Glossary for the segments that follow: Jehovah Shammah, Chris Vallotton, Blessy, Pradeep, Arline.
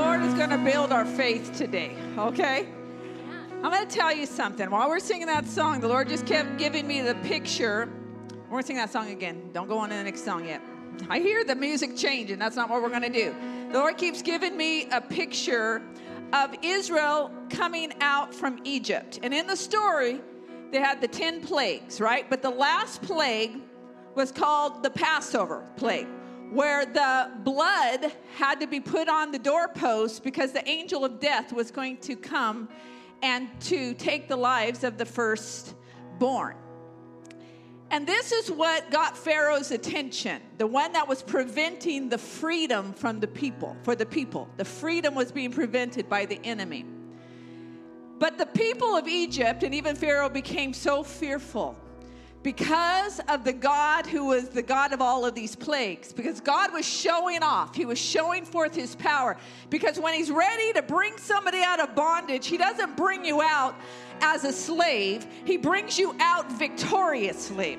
Lord is going to build our faith today, okay? I'm going to tell you something. While we're singing that song, the Lord just kept giving me the picture. We're going to sing that song again. Don't go on to the next song yet. I hear the music changing. That's not what we're going to do. The Lord keeps giving me a picture of Israel coming out from Egypt. And in the story, they had the 10 plagues, right? But the last plague was called the Passover plague, where the blood had to be put on the doorpost because the angel of death was going to come and to take the lives of the firstborn. And this is what got Pharaoh's attention, the one that was preventing the freedom from the people, for the people. The freedom was being prevented by the enemy. But the people of Egypt and even Pharaoh became so fearful because of the God who was the God of all of these plagues, because God was showing off. He was showing forth his power, because when he's ready to bring somebody out of bondage, he doesn't bring you out as a slave. He brings you out victoriously.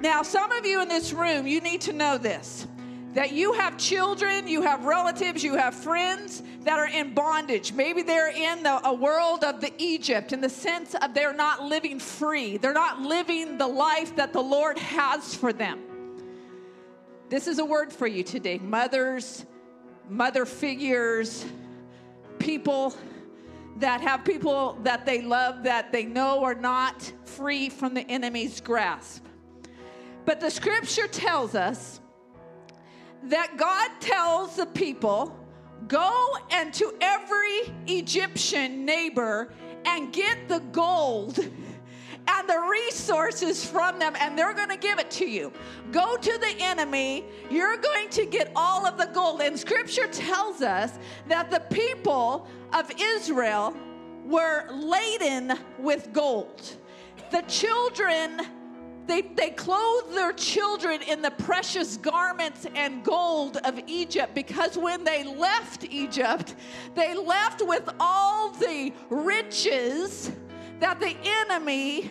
Now, some of you in this room, you need to know this, that you have children, you have relatives, you have friends that are in bondage. Maybe they're in a world of the Egypt in the sense of they're not living free. They're not living the life that the Lord has for them. This is a word for you today. Mothers, mother figures, people that have people that they love that they know are not free from the enemy's grasp. But the scripture tells us that God tells the people, go and to every Egyptian neighbor and get the gold and the resources from them, and they're going to give it to you. Go to the enemy. You're going to get all of the gold. And scripture tells us that the people of Israel were laden with gold. The children, they clothed their children in the precious garments and gold of Egypt, because when they left Egypt, they left with all the riches that the enemy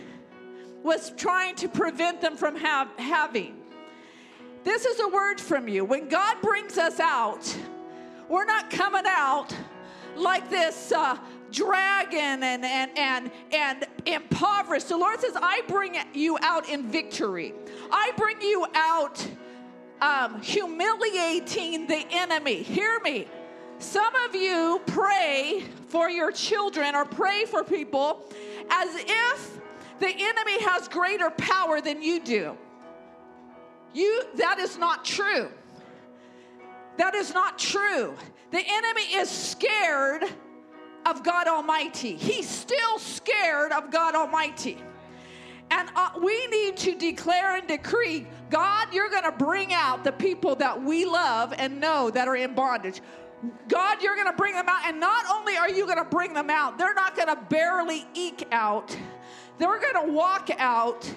was trying to prevent them from having. This is a word from you. When God brings us out, we're not coming out like this dragon and impoverished. The Lord says, I bring you out in victory. I bring you out humiliating the enemy. Hear me. Some of you pray for your children or pray for people as if the enemy has greater power than you do. That is not true. That is not true. The enemy is scared of God Almighty. He's still scared of God Almighty. And we need to declare and decree, God, you're going to bring out the people that we love and know that are in bondage. God, you're going to bring them out. And not only are you going to bring them out, they're not going to barely eke out. They're going to walk out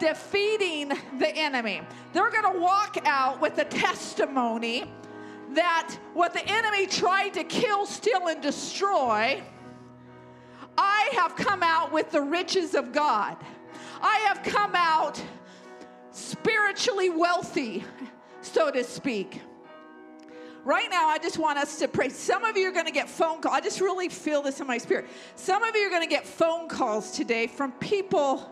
defeating the enemy. They're going to walk out with a testimony that what the enemy tried to kill, steal, and destroy, I have come out with the riches of God. I have come out spiritually wealthy, so to speak. Right now, I just want us to pray. Some of you are going to get phone calls. I just really feel this in my spirit. Some of you are going to get phone calls today from people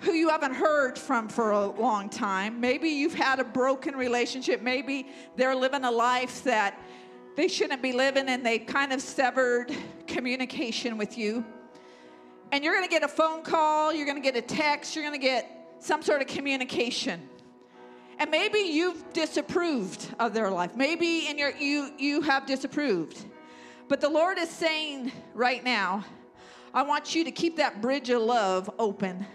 who you haven't heard from for a long time. Maybe you've had a broken relationship. Maybe they're living a life that they shouldn't be living, and they kind of severed communication with you. And you're going to get a phone call. You're going to get a text. You're going to get some sort of communication. And maybe you've disapproved of their life. Maybe in your you have disapproved. But the Lord is saying right now, I want you to keep that bridge of love open.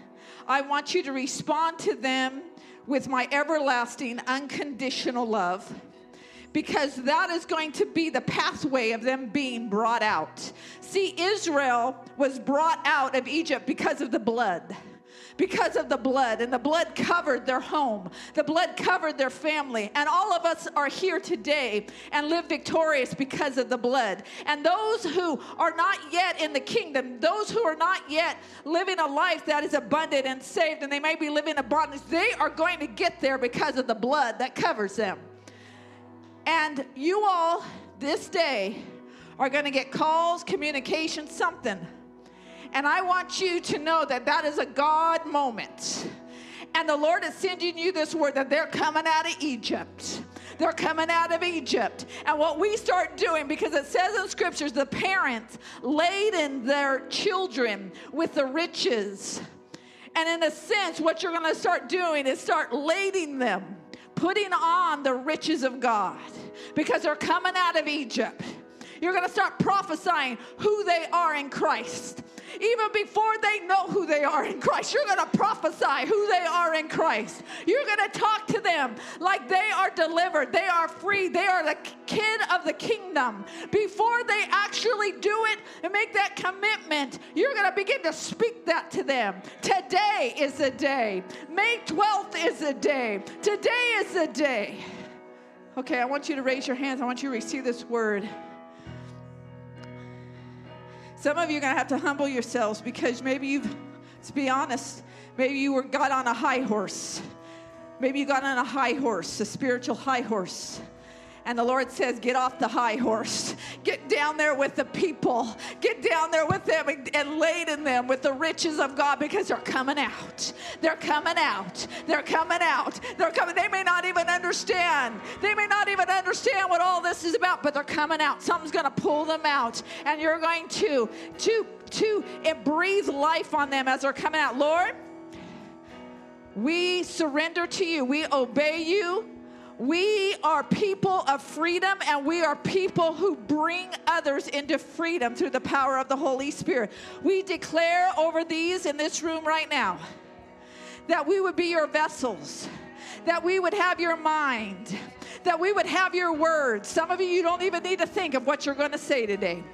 I want you to respond to them with my everlasting, unconditional love, because that is going to be the pathway of them being brought out. See, Israel was brought out of Egypt because of the blood. Because of the blood, and the blood covered their home. The blood covered their family. And all of us are here today and live victorious because of the blood. And those who are not yet in the kingdom, those who are not yet living a life that is abundant and saved, and they may be living in bondage, they are going to get there because of the blood that covers them. And you all, this day, are going to get calls, communication, something. And I want you to know that that is a God moment. And the Lord is sending you this word that they're coming out of Egypt. They're coming out of Egypt. And what we start doing, because it says in scriptures, the parents laden their children with the riches. And in a sense, what you're going to start doing is start lading them, putting on the riches of God, because they're coming out of Egypt. You're going to start prophesying who they are in Christ. Even before they know who they are in Christ, you're going to prophesy who they are in Christ. You're going to talk to them like they are delivered. They are free. They are the kid of the kingdom. Before they actually do it and make that commitment, you're going to begin to speak that to them. Today is the day. May 12th is the day. Today is the day. Okay, I want you to raise your hands. I want you to receive this word. Some of you are going to have to humble yourselves, because maybe you've, to be honest, maybe you got on a high horse. Maybe you got on a high horse, a spiritual high horse. And the Lord says, get off the high horse. Get down there with the people. Get down there with them and laden them with the riches of God, because they're coming out. They're coming out. They're coming out. They're coming. They may not even understand. They may not even understand what all this is about, but they're coming out. Something's going to pull them out, and you're going to breathe life on them as they're coming out. Lord, we surrender to you. We obey you. We are people of freedom, and we are people who bring others into freedom through the power of the Holy Spirit. We declare over these in this room right now that we would be your vessels, that we would have your mind, that we would have your words. Some of you, you don't even need to think of what you're going to say today.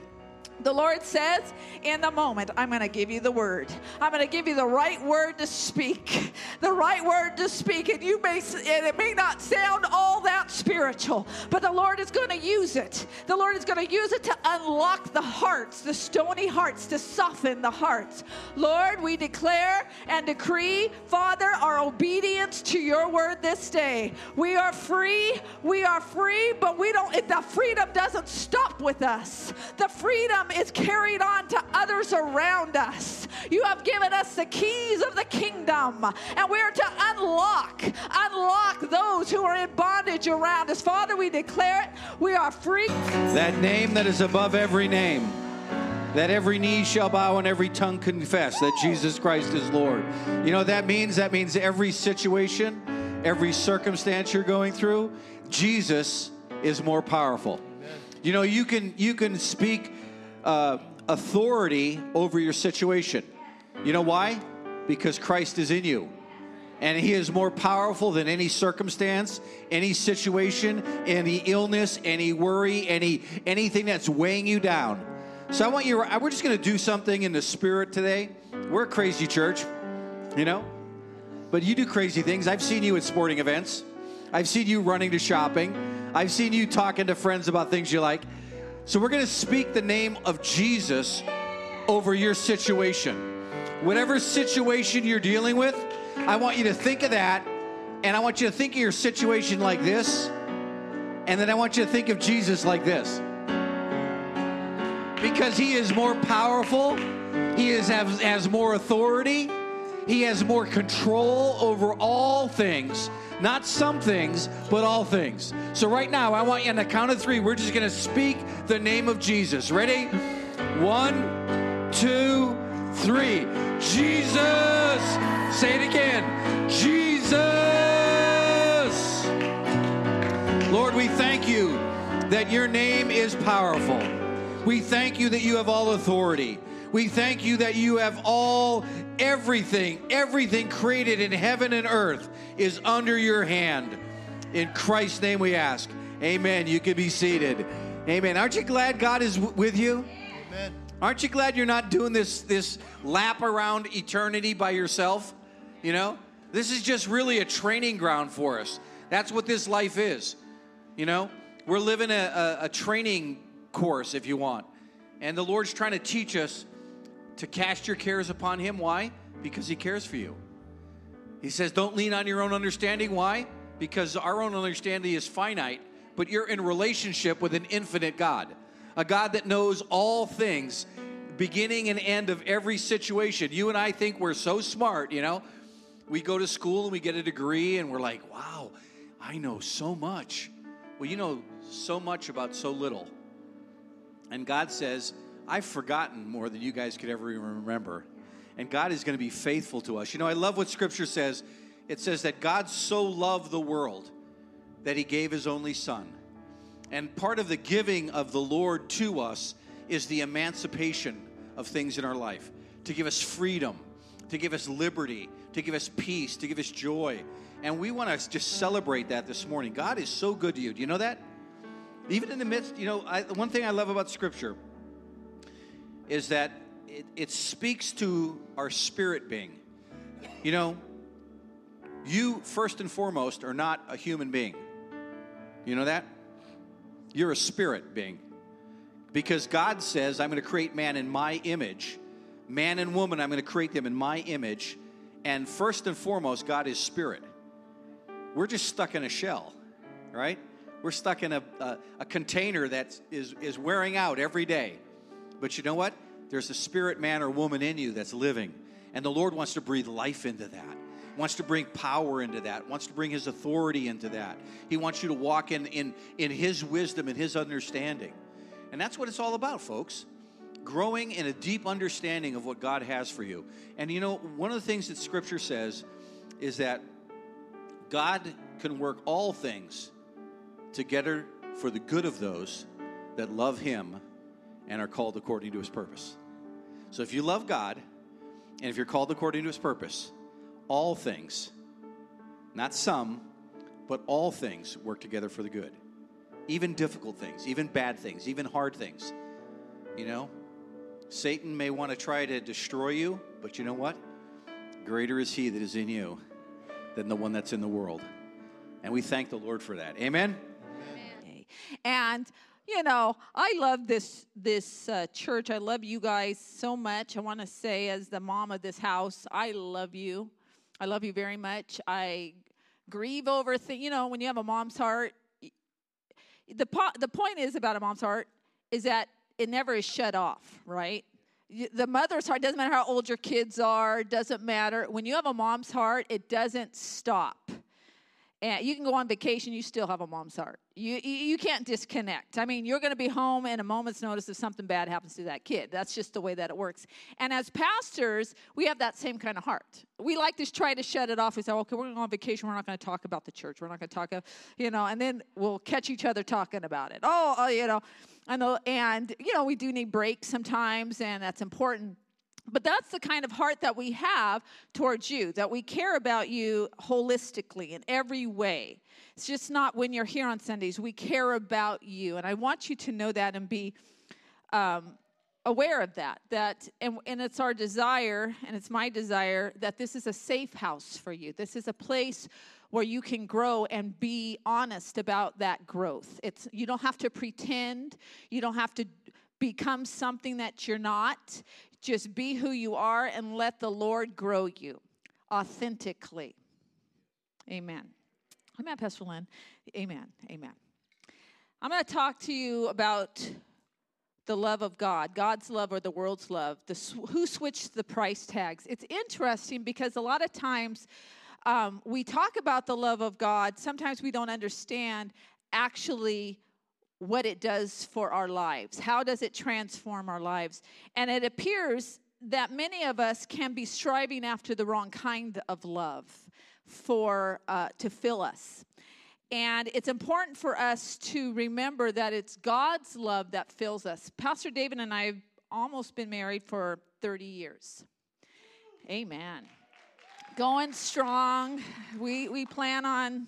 The Lord says, in the moment, I'm going to give you the word. I'm going to give you the right word to speak. The right word to speak. And it may not sound all that spiritual, but the Lord is going to use it. The Lord is going to use it to unlock the hearts, the stony hearts, to soften the hearts. Lord, we declare and decree, Father, our obedience to your word this day. We are free. We are free, but the freedom doesn't stop with us. The freedom is carried on to others around us. You have given us the keys of the kingdom, and we are to unlock those who are in bondage around us. Father, we declare it. We are free. That name that is above every name, that every knee shall bow and every tongue confess that Jesus Christ is Lord. You know what that means? That means every situation, every circumstance you're going through, Jesus is more powerful. Amen. You know, you can speak authority over your situation. You know why? Because Christ is in you, and he is more powerful than any circumstance, any situation, any illness, any worry, anything that's weighing you down. So we're just going to do something in the spirit today. We're a crazy church, you know, but you do crazy things. I've seen you at sporting events. I've seen you running to shopping. I've seen you talking to friends about things you like. So we're going to speak the name of Jesus over your situation. Whatever situation you're dealing with, I want you to think of that, and I want you to think of your situation like this, and then I want you to think of Jesus like this. Because he is more powerful, he has more authority, he has more control over all things. Not some things, but all things. So right now, I want you, on the count of three, we're just going to speak the name of Jesus. Ready? 1, 2, 3. Jesus! Say it again. Jesus! Lord, we thank you that your name is powerful. We thank you that you have all authority. We thank you that you have everything created in heaven and earth is under your hand. In Christ's name we ask. Amen. You can be seated. Amen. Aren't you glad God is with you? Amen. Aren't you glad you're not doing this lap around eternity by yourself? You know, this is just really a training ground for us. That's what this life is. You know, we're living a training course, if you want. And the Lord's trying to teach us to cast your cares upon him. Why? Because he cares for you. He says, don't lean on your own understanding. Why? Because our own understanding is finite, but you're in relationship with an infinite God, a God that knows all things, beginning and end of every situation. You and I think we're so smart, you know. We go to school and we get a degree and we're like, wow, I know so much. Well, you know so much about so little. And God says, I've forgotten more than you guys could ever even remember. And God is going to be faithful to us. You know, I love what Scripture says. It says that God so loved the world that He gave His only Son. And part of the giving of the Lord to us is the emancipation of things in our life, to give us freedom, to give us liberty, to give us peace, to give us joy. And we want to just celebrate that this morning. God is so good to you. Do you know that? Even in the midst, you know, one thing I love about Scripture is that it speaks to our spirit being. You know, you first and foremost are not a human being. You know that? You're a spirit being. Because God says, I'm going to create man in my image. Man and woman, I'm going to create them in my image. And first and foremost, God is spirit. We're just stuck in a shell, right? We're stuck in a container that is wearing out every day. But you know what? There's a spirit man or woman in you that's living. And the Lord wants to breathe life into that, wants to bring power into that, wants to bring His authority into that. He wants you to walk in His wisdom and His understanding. And that's what it's all about, folks, growing in a deep understanding of what God has for you. And, you know, one of the things that Scripture says is that God can work all things together for the good of those that love Him and are called according to His purpose. So if you love God, and if you're called according to His purpose, all things, not some, but all things work together for the good. Even difficult things, even bad things, even hard things. You know, Satan may want to try to destroy you, but you know what? Greater is He that is in you than the one that's in the world. And we thank the Lord for that. Amen? Amen. And, you know, I love this church. I love you guys so much. I want to say, as the mom of this house, I love you. I love you very much. I grieve over things. You know, when you have a mom's heart, the point is about a mom's heart is that it never is shut off, right? The mother's heart, doesn't matter how old your kids are, doesn't matter. When you have a mom's heart, it doesn't stop. And you can go on vacation, you still have a mom's heart. You can't disconnect. I mean, you're going to be home in a moment's notice if something bad happens to that kid. That's just the way that it works. And as pastors, we have that same kind of heart. We like to try to shut it off. We say, okay, we're going on vacation. We're not going to talk about the church. We're not going to talk, you know, and then we'll catch each other talking about it. Oh, you know, and, you know, we do need breaks sometimes, and that's important. But that's the kind of heart that we have towards you, that we care about you holistically in every way. It's just not when you're here on Sundays. We care about you, and I want you to know that and be aware of that. And it's our desire, and it's my desire, that this is a safe house for you. This is a place where you can grow and be honest about that growth. You don't have to pretend. You don't have to become something that you're not. Just be who you are and let the Lord grow you authentically. Amen. Amen, Pastor Lynn. Amen. Amen. I'm going to talk to you about the love of God, God's love or the world's love, who switched the price tags. It's interesting because a lot of times we talk about the love of God. Sometimes we don't understand actually what it does for our lives. How does it transform our lives? And it appears that many of us can be striving after the wrong kind of love to fill us. And it's important for us to remember that it's God's love that fills us. Pastor David and I have almost been married for 30 years. Amen. Going strong. We plan on,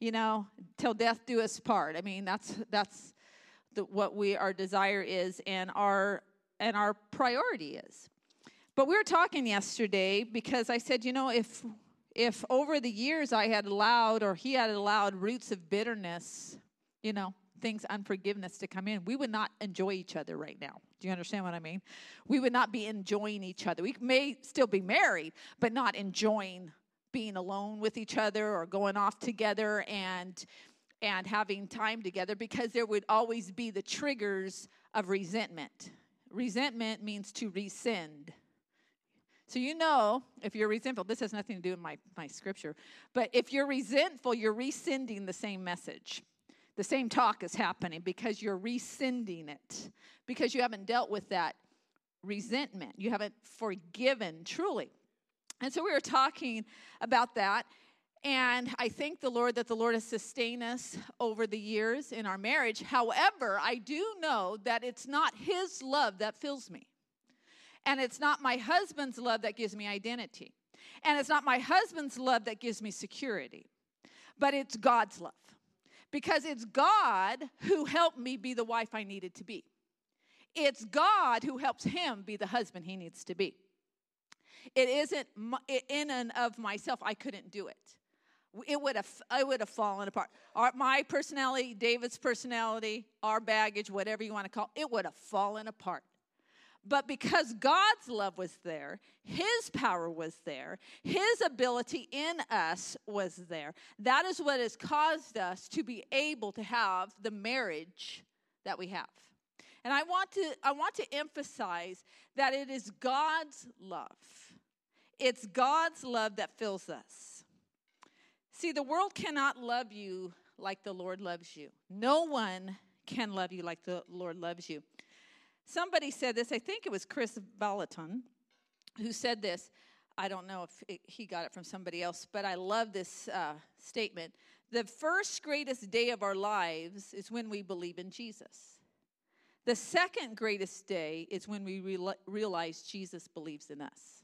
you know, till death do us part. I mean, that's what our desire is and our priority is. But we were talking yesterday because I said, you know, if over the years I had allowed or he had allowed roots of bitterness, you know, things, unforgiveness to come in, we would not enjoy each other right now. Do you understand what I mean? We would not be enjoying each other. We may still be married, but not enjoying being alone with each other or going off together and and having time together, because there would always be the triggers of resentment. Resentment means to rescind. So you know, if you're resentful, this has nothing to do with my scripture, but if you're resentful, you're rescinding the same message. The same talk is happening because you're rescinding it, because you haven't dealt with that resentment. You haven't forgiven truly. And so we were talking about that, and I thank the Lord that the Lord has sustained us over the years in our marriage. However, I do know that it's not His love that fills me. And it's not my husband's love that gives me identity. And it's not my husband's love that gives me security. But it's God's love. Because it's God who helped me be the wife I needed to be. It's God who helps him be the husband he needs to be. It isn't in and of myself. I couldn't do it. It would have fallen apart. My personality, David's personality, our baggage, whatever you want to call it, it would have fallen apart. But because God's love was there, His power was there, His ability in us was there. That is what has caused us to be able to have the marriage that we have. And I want to emphasize that it is God's love. It's God's love that fills us. See, the world cannot love you like the Lord loves you. No one can love you like the Lord loves you. Somebody said this, I think it was Chris Vallotton, who said this. I don't know if he got it from somebody else, but I love this statement. The first greatest day of our lives is when we believe in Jesus. The second greatest day is when we realize Jesus believes in us.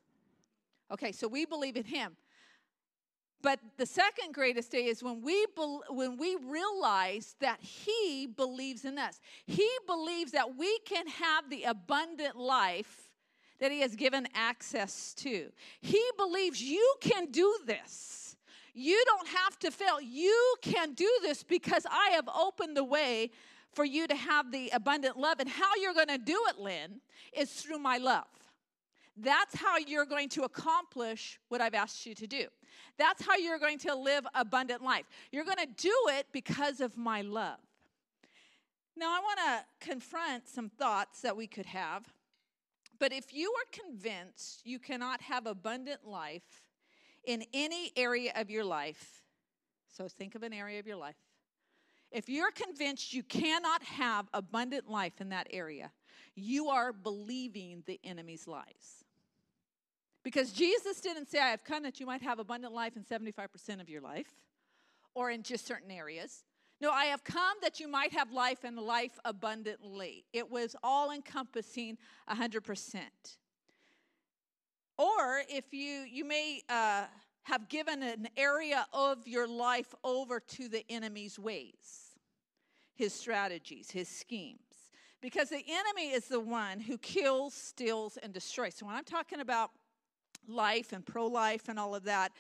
Okay, so we believe in Him. But the second greatest day is when we realize that He believes in us. He believes that we can have the abundant life that He has given access to. He believes you can do this. You don't have to fail. You can do this because I have opened the way for you to have the abundant love. And how you're going to do it, Lynn, is through my love. That's how you're going to accomplish what I've asked you to do. That's how you're going to live abundant life. You're going to do it because of my love. Now, I want to confront some thoughts that we could have. But if you are convinced you cannot have abundant life in any area of your life, so think of an area of your life. If you're convinced you cannot have abundant life in that area, you are believing the enemy's lies. Because Jesus didn't say, I have come that you might have abundant life in 75% of your life or in just certain areas. No, I have come that you might have life and life abundantly. It was all-encompassing 100%. Or if you may have given an area of your life over to the enemy's ways, his strategies, his schemes. Because the enemy is the one who kills, steals, and destroys. So when I'm talking about life and pro-life and all of that,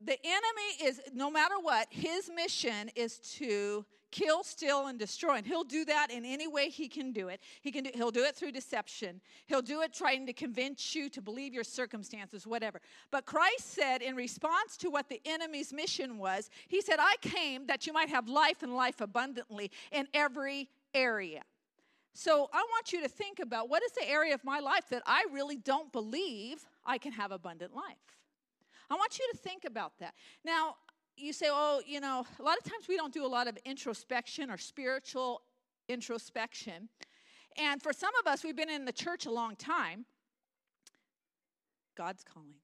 the enemy is, no matter what, his mission is to kill, steal, and destroy. And he'll do that in any way he can do it. He'll do it through deception. He'll do it trying to convince you to believe your circumstances, whatever. But Christ said, in response to what the enemy's mission was, He said, I came that you might have life and life abundantly in every area. So I want you to think about, what is the area of my life that I really don't believe I can have abundant life? I want you to think about that. Now, you say, a lot of times we don't do a lot of introspection or spiritual introspection. And for some of us, we've been in the church a long time. God's calling.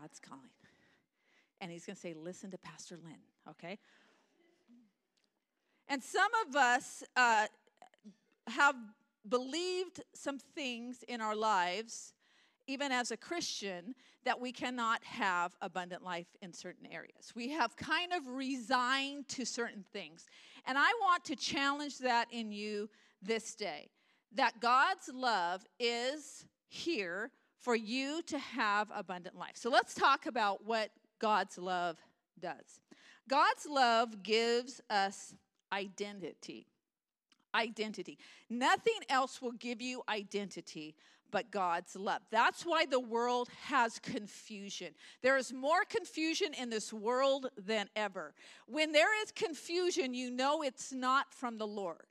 God's calling. And He's going to say, listen to Pastor Lynn, okay? And some of us have believed some things in our lives, even as a Christian, that we cannot have abundant life in certain areas. We have kind of resigned to certain things. And I want to challenge that in you this day, that God's love is here for you to have abundant life. So let's talk about what God's love does. God's love gives us identity. Nothing else will give you identity but God's love. That's why the world has confusion. There is more confusion in this world than ever. When there is confusion, you know it's not from the Lord.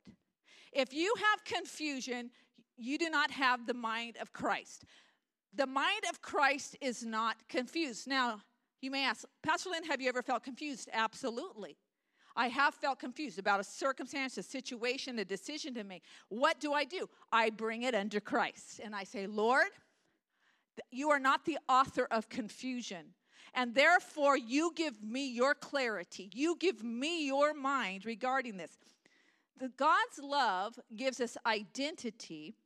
If you have confusion, you do not have the mind of Christ. The mind of Christ is not confused. Now, you may ask, Pastor Lynn, have you ever felt confused? Absolutely. I have felt confused about a circumstance, a situation, a decision to make. What do? I bring it under Christ. And I say, Lord, you are not the author of confusion. And therefore, you give me your clarity. You give me your mind regarding this. God's love gives us identity.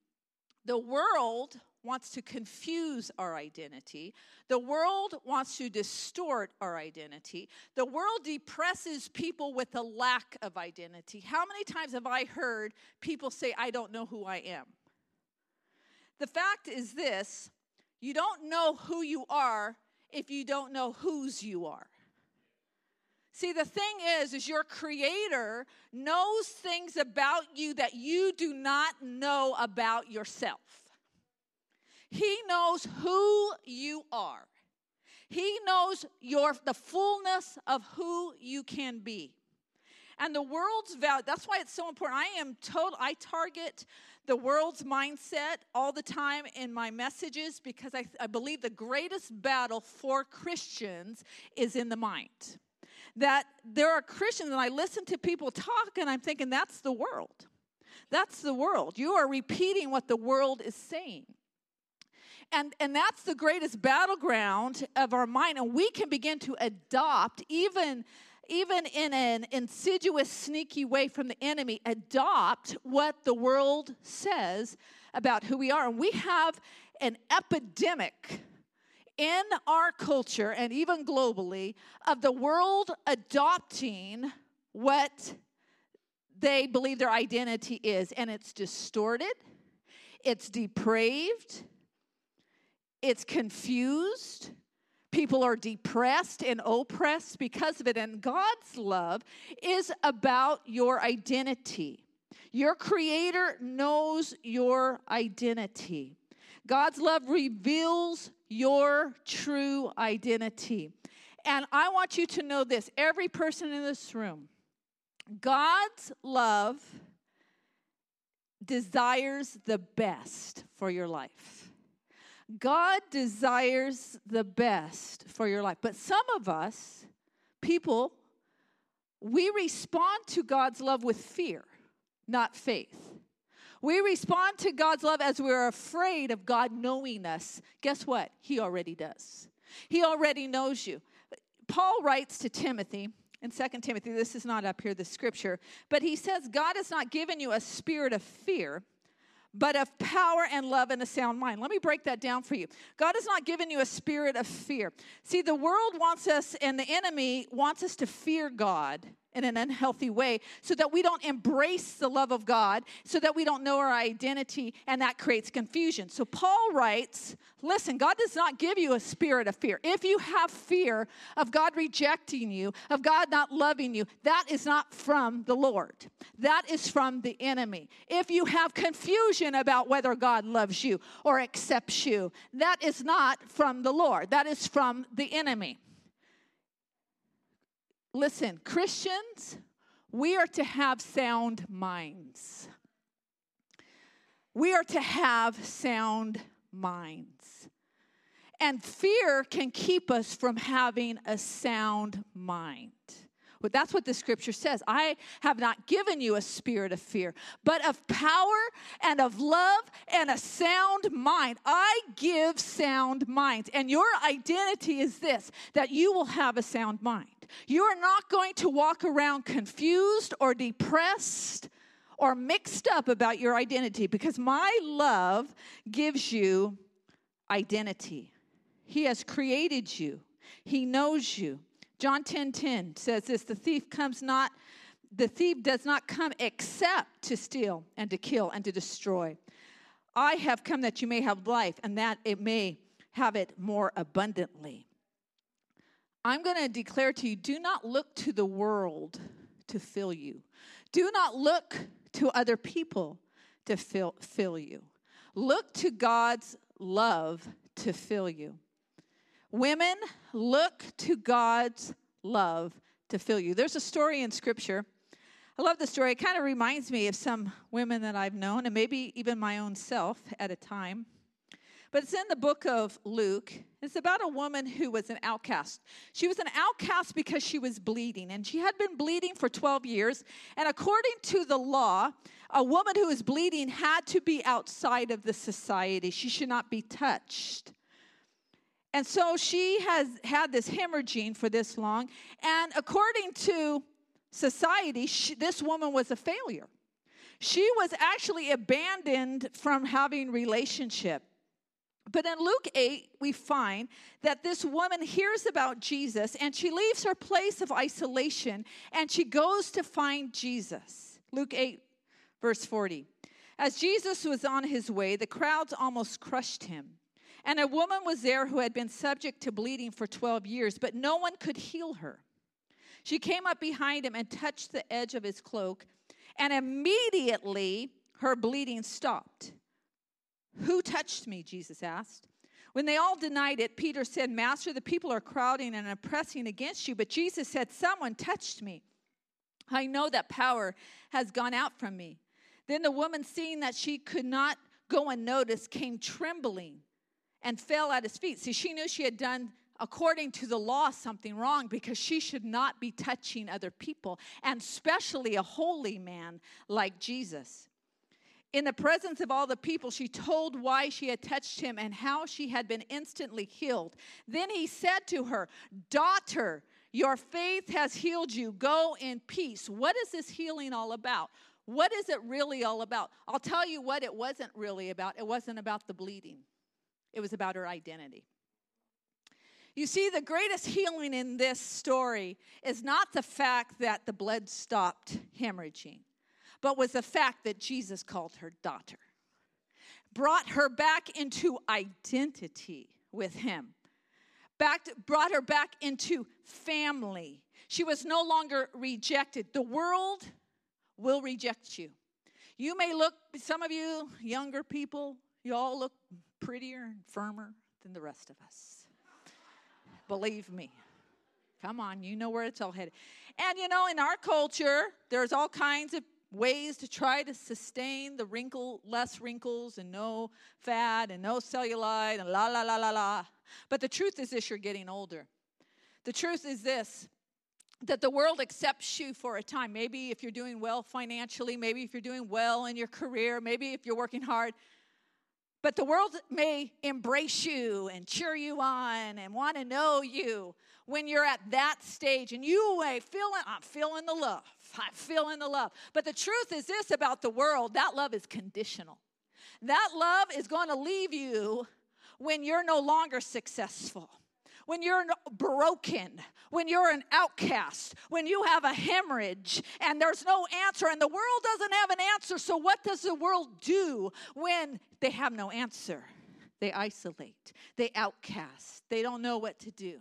The world wants to confuse our identity. The world wants to distort our identity. The world depresses people with a lack of identity. How many times have I heard people say, I don't know who I am? The fact is this, you don't know who you are if you don't know whose you are. See, the thing is your Creator knows things about you that you do not know about yourself. He knows who you are. He knows the fullness of who you can be. And the world's value, that's why it's so important. I target the world's mindset all the time in my messages because I believe the greatest battle for Christians is in the mind. That there are Christians, and I listen to people talk, and I'm thinking, that's the world. That's the world. You are repeating what the world is saying. And that's the greatest battleground of our mind. And we can begin to adopt, even in an insidious, sneaky way from the enemy, adopt what the world says about who we are. And we have an epidemic in our culture and even globally of the world adopting what they believe their identity is. And it's distorted. It's depraved. It's confused. People are depressed and oppressed because of it. And God's love is about your identity. Your Creator knows your identity. God's love reveals your true identity. And I want you to know this, every person in this room, God's love desires the best for your life. God desires the best for your life. But some of us, people, we respond to God's love with fear, not faith. We respond to God's love as we're afraid of God knowing us. Guess what? He already does. He already knows you. Paul writes to Timothy in 2 Timothy. This is not up here, the scripture. But he says, God has not given you a spirit of fear, but of power and love and a sound mind. Let me break that down for you. God has not given you a spirit of fear. See, the world wants us, and the enemy wants us to fear God in an unhealthy way so that we don't embrace the love of God, so that we don't know our identity, and that creates confusion. So Paul writes, listen, God does not give you a spirit of fear. If you have fear of God rejecting you, of God not loving you, that is not from the Lord. That is from the enemy. If you have confusion about whether God loves you or accepts you, that is not from the Lord. That is from the enemy. Listen, Christians, we are to have sound minds. We are to have sound minds. And fear can keep us from having a sound mind. Well, that's what the scripture says. I have not given you a spirit of fear, but of power and of love and a sound mind. I give sound minds. And your identity is this, that you will have a sound mind. You are not going to walk around confused or depressed or mixed up about your identity, because my love gives you identity. He has created you. He knows you. John 10:10 says this, the thief does not come except to steal and to kill and to destroy. I have come that you may have life and that it may have it more abundantly. I'm going to declare to you, do not look to the world to fill you. Do not look to other people to fill you. Look to God's love to fill you. Women, look to God's love to fill you. There's a story in Scripture. I love the story. It kind of reminds me of some women that I've known, and maybe even my own self at a time. But it's in the book of Luke. It's about a woman who was an outcast. She was an outcast because she was bleeding, and she had been bleeding for 12 years. And according to the law, a woman who was bleeding had to be outside of the society. She should not be touched. And so she has had this hemorrhaging for this long. And according to society, this woman was a failure. She was actually abandoned from having relationship. But in Luke 8, we find that this woman hears about Jesus, and she leaves her place of isolation, and she goes to find Jesus. Luke 8, verse 40. As Jesus was on his way, the crowds almost crushed him. And a woman was there who had been subject to bleeding for 12 years, but no one could heal her. She came up behind him and touched the edge of his cloak, and immediately her bleeding stopped. "Who touched me?" Jesus asked. When they all denied it, Peter said, "Master, the people are crowding and oppressing against you." But Jesus said, "Someone touched me. I know that power has gone out from me." Then the woman, seeing that she could not go unnoticed, came trembling and fell at his feet. See, she knew she had done, according to the law, something wrong, because she should not be touching other people, and especially a holy man like Jesus. In the presence of all the people, she told why she had touched him and how she had been instantly healed. Then he said to her, "Daughter, your faith has healed you. Go in peace." What is this healing all about? What is it really all about? I'll tell you what it wasn't really about. It wasn't about the bleeding. It was about her identity. You see, the greatest healing in this story is not the fact that the blood stopped hemorrhaging, but was the fact that Jesus called her daughter, brought her back into identity with him, brought her back into family. She was no longer rejected. The world will reject you. You may look, some of you younger people, you all look prettier and firmer than the rest of us. Believe me. Come on, you know where it's all headed. And you know, in our culture, there's all kinds of ways to try to sustain the wrinkle, less wrinkles and no fat and no cellulite and la, la, la, la, la. But the truth is this, you're getting older. The truth is this, that the world accepts you for a time. Maybe if you're doing well financially, maybe if you're doing well in your career, maybe if you're working hard. But the world may embrace you and cheer you on and want to know you when you're at that stage. And you may feel, I'm feeling the love. I'm feeling the love. But the truth is this about the world, that love is conditional. That love is going to leave you when you're no longer successful, when you're broken, when you're an outcast, when you have a hemorrhage and there's no answer, and the world doesn't have an answer. So what does the world do when they have no answer? They isolate. They outcast. They don't know what to do.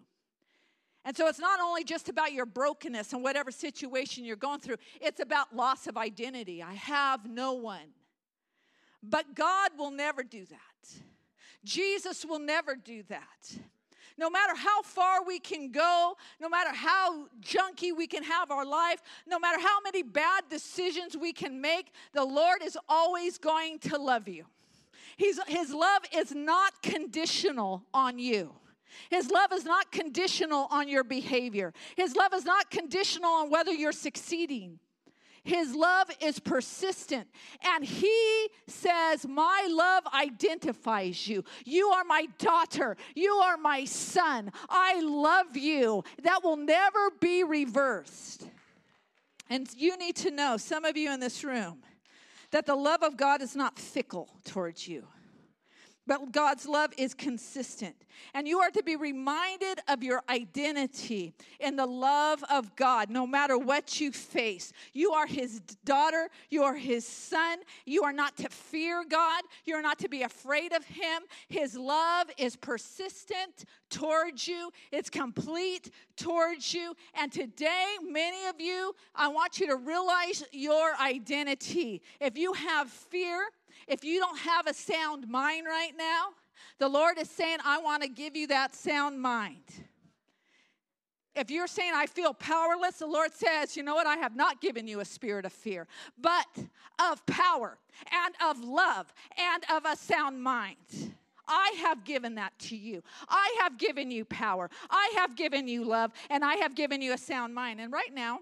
And so it's not only just about your brokenness and whatever situation you're going through. It's about loss of identity. I have no one. But God will never do that. Jesus will never do that. No matter how far we can go, no matter how junky we can have our life, no matter how many bad decisions we can make, the Lord is always going to love you. His love is not conditional on you. His love is not conditional on your behavior. His love is not conditional on whether you're succeeding. His love is persistent, and he says, my love identifies you. You are my daughter. You are my son. I love you. That will never be reversed. And you need to know, some of you in this room, that the love of God is not fickle towards you, but God's love is consistent. And you are to be reminded of your identity in the love of God, no matter what you face. You are his daughter. You are his son. You are not to fear God. You are not to be afraid of him. His love is persistent towards you. It's complete towards you. And today, many of you, I want you to realize your identity. If you have fear, If you don't have a sound mind right now, the Lord is saying, I want to give you that sound mind. If you're saying, I feel powerless, the Lord says, you know what? I have not given you a spirit of fear, but of power and of love and of a sound mind. I have given that to you. I have given you power. I have given you love, and I have given you a sound mind. And right now,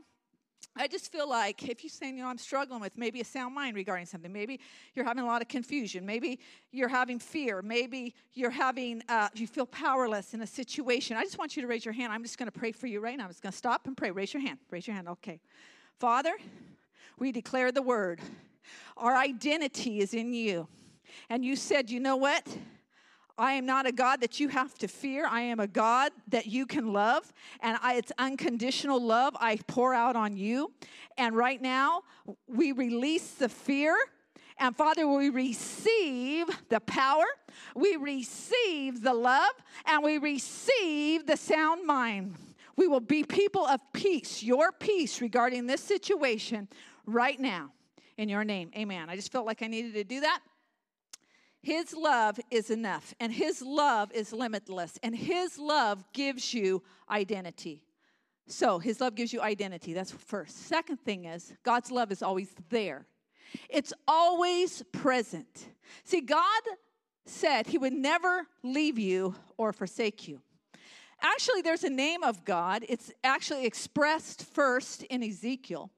I just feel like if you're saying, you know, I'm struggling with maybe a sound mind regarding something, maybe you're having a lot of confusion, maybe you're having fear, maybe you're having, you feel powerless in a situation, I just want you to raise your hand. I'm just going to pray for you right now. I'm just going to stop and pray. Raise your hand. Raise your hand. Okay. Father, we declare the word. Our identity is in you. And you said, you know what? I am not a God that you have to fear. I am a God that you can love, and it's unconditional love I pour out on you. And right now, we release the fear, and Father, we receive the power, we receive the love, and we receive the sound mind. We will be people of peace, your peace regarding this situation right now. In your name, amen. I just felt like I needed to do that. His love is enough, and his love is limitless, and his love gives you identity. So his love gives you identity. That's first. Second thing is God's love is always there. It's always present. See, God said he would never leave you or forsake you. Actually, there's a name of God. It's actually expressed first in Ezekiel,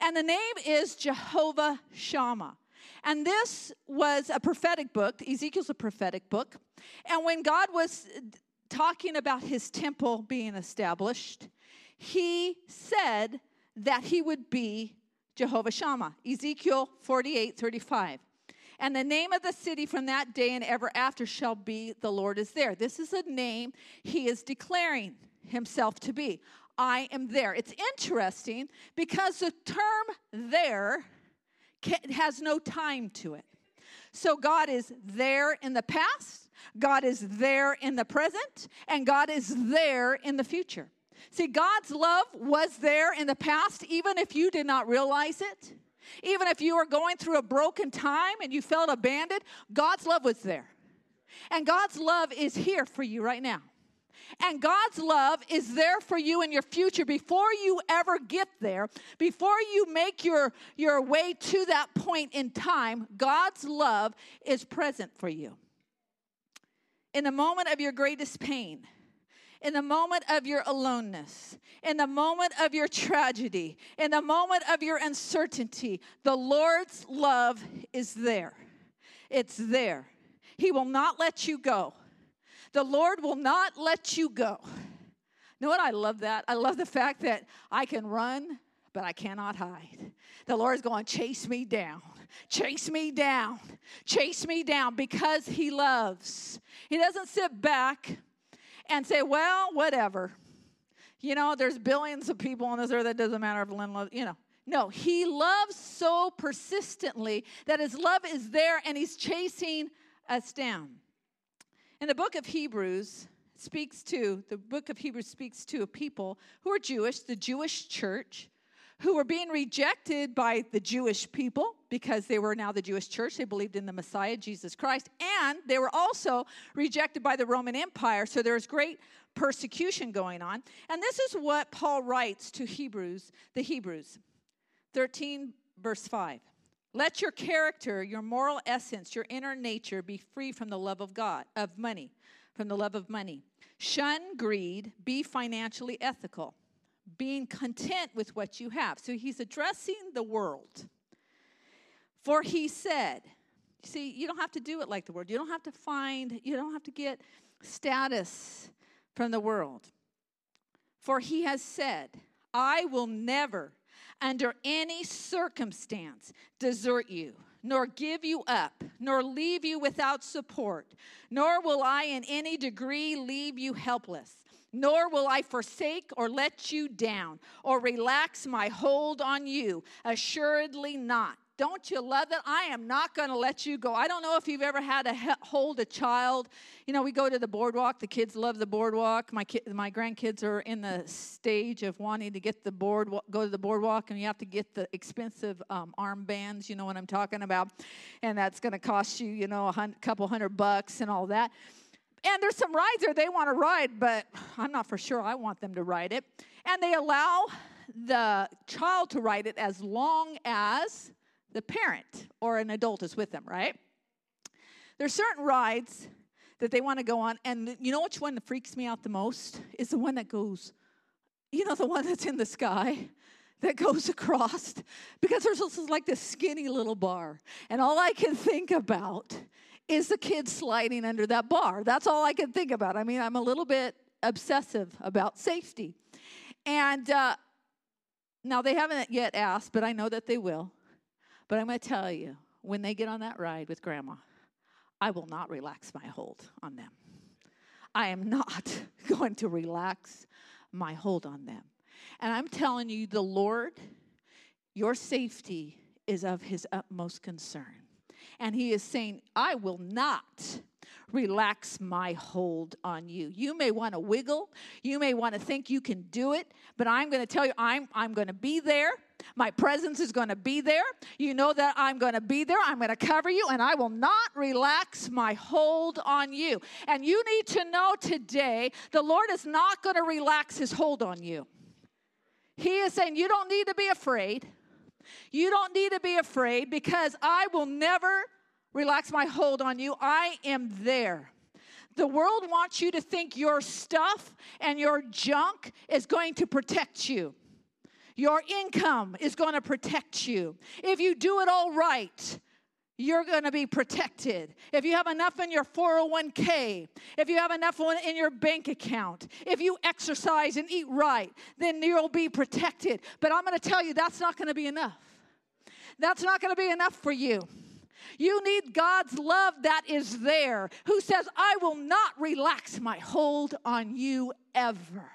and the name is Jehovah Shammah. And this was a prophetic book. Ezekiel's a prophetic book. And when God was talking about his temple being established, he said that he would be Jehovah Shammah. Ezekiel 48:35. And the name of the city from that day and ever after shall be the Lord is there. This is a name he is declaring himself to be. I am there. It's interesting because the term there has no time to it. So God is there in the past, God is there in the present, and God is there in the future. See, God's love was there in the past, even if you did not realize it. Even if you were going through a broken time and you felt abandoned, God's love was there. And God's love is here for you right now. And God's love is there for you in your future before you ever get there. Before you make your way to that point in time, God's love is present for you. In the moment of your greatest pain, in the moment of your aloneness, in the moment of your tragedy, in the moment of your uncertainty, the Lord's love is there. It's there. He will not let you go. The Lord will not let you go. You know what? I love that. I love the fact that I can run, but I cannot hide. The Lord's going, chase me down. Chase me down. Chase me down because he loves. He doesn't sit back and say, well, whatever. You know, there's billions of people on this earth. It doesn't matter if Lynn loves, you know. No, he loves so persistently that his love is there and he's chasing us down. And the book of Hebrews speaks to, a people who are Jewish, the Jewish church, who were being rejected by the Jewish people because they were now the Jewish church. They believed in the Messiah, Jesus Christ, and they were also rejected by the Roman Empire. So there was great persecution going on. And this is what Paul writes to the Hebrews, 13 verse 5. Let your character, your moral essence, your inner nature be free from the love of God, of money, from the love of money. Shun greed, be financially ethical, being content with what you have. So he's addressing the world. For he said, see, you don't have to do it like the world. You don't have to you don't have to get status from the world. For he has said, I will never under any circumstance desert you, nor give you up, nor leave you without support, nor will I in any degree leave you helpless, nor will I forsake or let you down, or relax my hold on you, assuredly not. Don't you love that? I am not going to let you go. I don't know if you've ever had to hold a child. You know, we go to the boardwalk. The kids love the boardwalk. My grandkids are in the stage of wanting to get the boardwalk, go to the boardwalk, and you have to get the expensive armbands. You know what I'm talking about. And that's going to cost you, you know, a couple hundred bucks and all that. And there's some rides there they want to ride, but I'm not for sure I want them to ride it. And they allow the child to ride it as long as the parent or an adult is with them, right? There's certain rides that they want to go on, and you know which one that freaks me out the most is the one that goes, you know, the one that's in the sky that goes across, because there's also like this skinny little bar, and all I can think about is the kids sliding under that bar. That's all I can think about. I mean, I'm a little bit obsessive about safety, and now they haven't yet asked, but I know that they will. But I'm going to tell you, when they get on that ride with Grandma, I will not relax my hold on them. I am not going to relax my hold on them. And I'm telling you, the Lord, your safety is of his utmost concern. And he is saying, I will not relax my hold on you. You may want to wiggle. You may want to think you can do it. But I'm going to tell you, I'm going to be there. My presence is going to be there. You know that I'm going to be there. I'm going to cover you, and I will not relax my hold on you. And you need to know today, the Lord is not going to relax his hold on you. He is saying, you don't need to be afraid. You don't need to be afraid, because I will never relax my hold on you. I am there. The world wants you to think your stuff and your junk is going to protect you. Your income is going to protect you. If you do it all right, you're going to be protected. If you have enough in your 401k, if you have enough in your bank account, if you exercise and eat right, then you'll be protected. But I'm going to tell you, that's not going to be enough. That's not going to be enough for you. You need God's love that is there, who says, I will not relax my hold on you ever,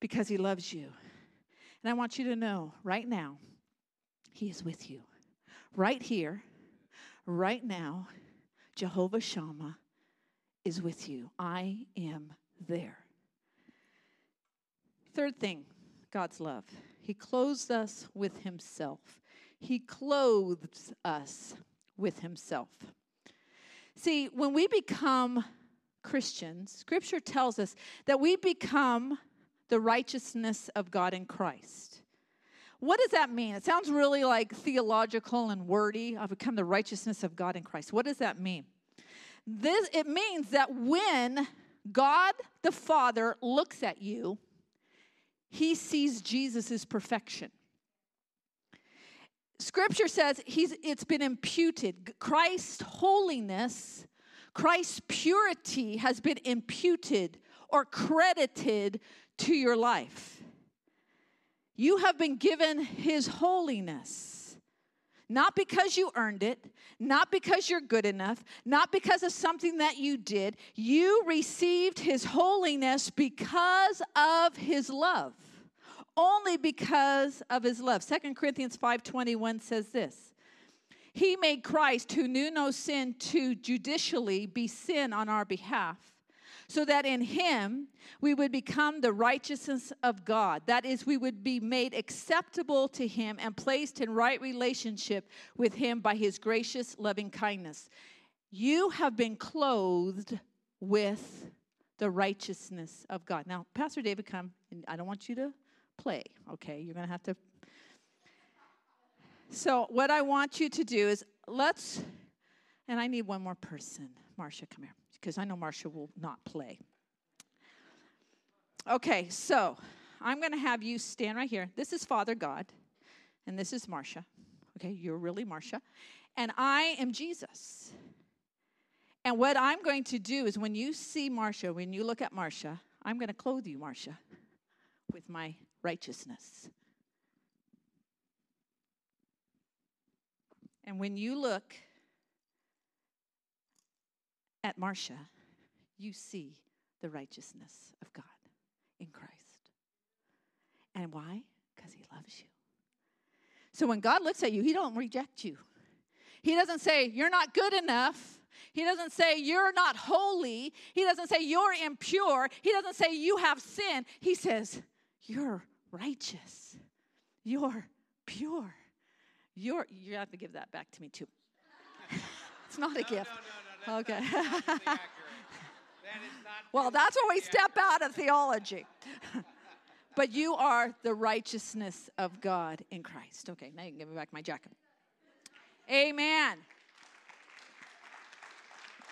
because he loves you. And I want you to know right now, he is with you. Right here, right now, Jehovah Shammah is with you. I am there. Third thing, God's love. He clothes us with himself. He clothes us with himself. See, when we become Christians, Scripture tells us that we become the righteousness of God in Christ. What does that mean? It sounds really like theological and wordy. I've become the righteousness of God in Christ. What does that mean? It means that when God the Father looks at you, he sees Jesus' perfection. Scripture says it's been imputed. Christ's holiness, Christ's purity has been imputed or credited to your life. You have been given his holiness, not because you earned it, not because you're good enough, not because of something that you did. You received his holiness because of his love, only because of his love. 2 Corinthians 5:21 says this, he made Christ, who knew no sin, to judicially be sin on our behalf, so that in him we would become the righteousness of God. That is, we would be made acceptable to him and placed in right relationship with him by his gracious loving kindness. You have been clothed with the righteousness of God. Now, Pastor David, come. And I don't want you to play, okay? You're going to have to. So what I want you to do is and I need one more person. Marcia, come here. Because I know Marcia will not play. Okay, so I'm going to have you stand right here. This is Father God, and this is Marcia. Okay, you're really Marcia. And I am Jesus. And what I'm going to do is when you see Marcia, when you look at Marcia, I'm going to clothe you, Marcia, with my righteousness. And when you look at Marcia, you see the righteousness of God in Christ. And why? Because he loves you. So when God looks at you, he don't reject you. He doesn't say, you're not good enough. He doesn't say, you're not holy. He doesn't say, you're impure. He doesn't say, you have sin. He says, you're righteous. You're pure. You have to give that back to me too. It's not a gift. No, okay. Not well, that's where we step out of theology. But you are the righteousness of God in Christ. Okay, now you can give me back my jacket. Amen.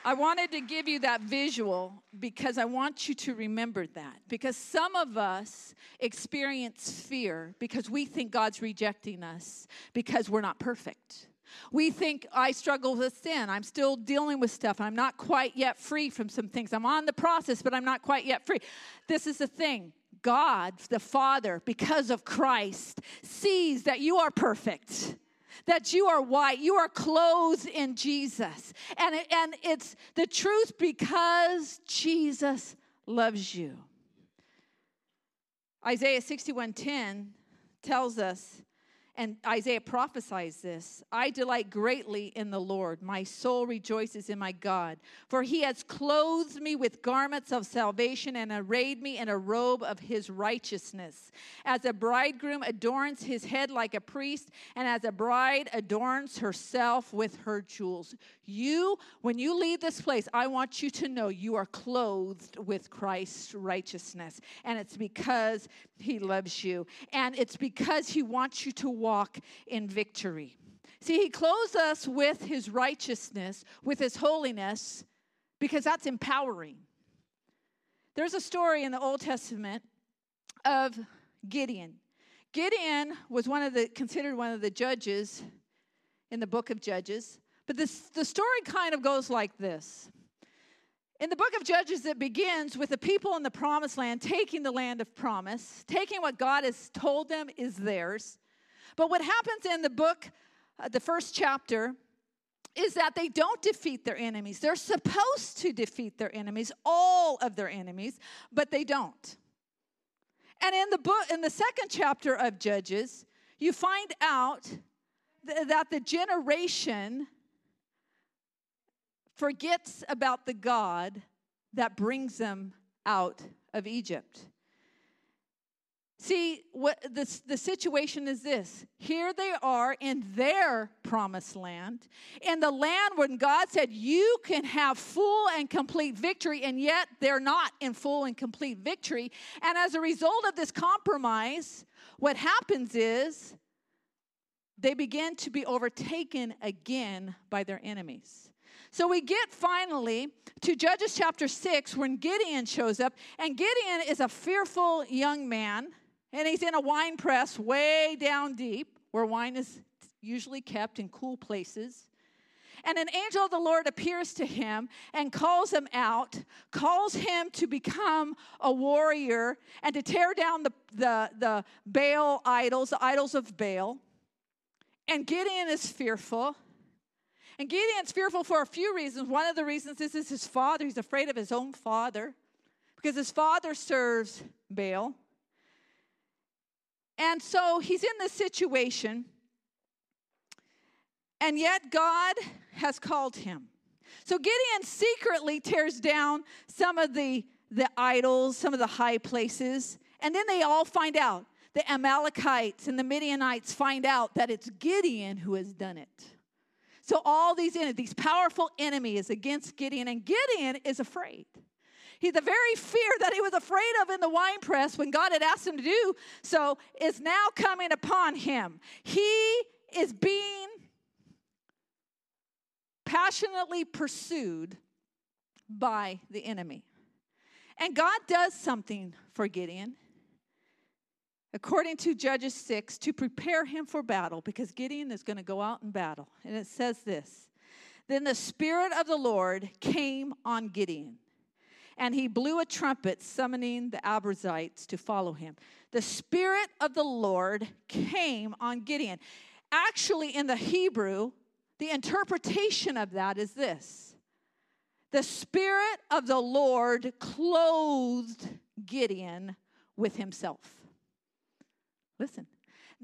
I wanted to give you that visual because I want you to remember that. Because some of us experience fear because we think God's rejecting us because we're not perfect. We think, I struggle with sin. I'm still dealing with stuff. I'm not quite yet free from some things. I'm on the process, but I'm not quite yet free. This is the thing. God, the Father, because of Christ, sees that you are perfect, that you are white, you are clothed in Jesus. And it's the truth because Jesus loves you. Isaiah 61:10 tells us, and Isaiah prophesies this, I delight greatly in the Lord. My soul rejoices in my God. For he has clothed me with garments of salvation and arrayed me in a robe of his righteousness. As a bridegroom adorns his head like a priest, and as a bride adorns herself with her jewels. You, when you leave this place, I want you to know you are clothed with Christ's righteousness. And it's because he loves you. And it's because he wants you to walk in victory. See, he clothes us with his righteousness, with his holiness, because that's empowering. There's a story in the Old Testament of Gideon. Gideon was considered one of the judges in the book of Judges. But the story kind of goes like this. In the book of Judges, it begins with the people in the promised land taking the land of promise, taking what God has told them is theirs. But what happens in the book, the first chapter, is that they don't defeat their enemies. They're supposed to defeat their enemies, all of their enemies, but they don't. And in the second chapter of Judges, you find out that the generation forgets about the God that brings them out of Egypt. See, the situation is this. Here they are in their promised land, in the land when God said you can have full and complete victory, and yet they're not in full and complete victory. And as a result of this compromise, what happens is they begin to be overtaken again by their enemies. So we get finally to Judges chapter 6 when Gideon shows up, and Gideon is a fearful young man. And he's in a wine press way down deep where wine is usually kept in cool places. And an angel of the Lord appears to him and calls him out, calls him to become a warrior and to tear down the Baal idols, the idols of Baal. And Gideon is fearful. And Gideon's fearful for a few reasons. One of the reasons is his father. He's afraid of his own father because his father serves Baal. And so he's in this situation, and yet God has called him. So Gideon secretly tears down some of the idols, some of the high places, and then they all find out. The Amalekites and the Midianites find out that it's Gideon who has done it. So all these powerful enemies against Gideon, and Gideon is afraid. The very fear that he was afraid of in the wine press when God had asked him to do so is now coming upon him. He is being passionately pursued by the enemy. And God does something for Gideon, according to Judges 6, to prepare him for battle, because Gideon is going to go out in battle. And it says this, then the Spirit of the Lord came on Gideon, and he blew a trumpet, summoning the Abrazites to follow him. The Spirit of the Lord came on Gideon. Actually, in the Hebrew, the interpretation of that is this. The Spirit of the Lord clothed Gideon with himself. Listen.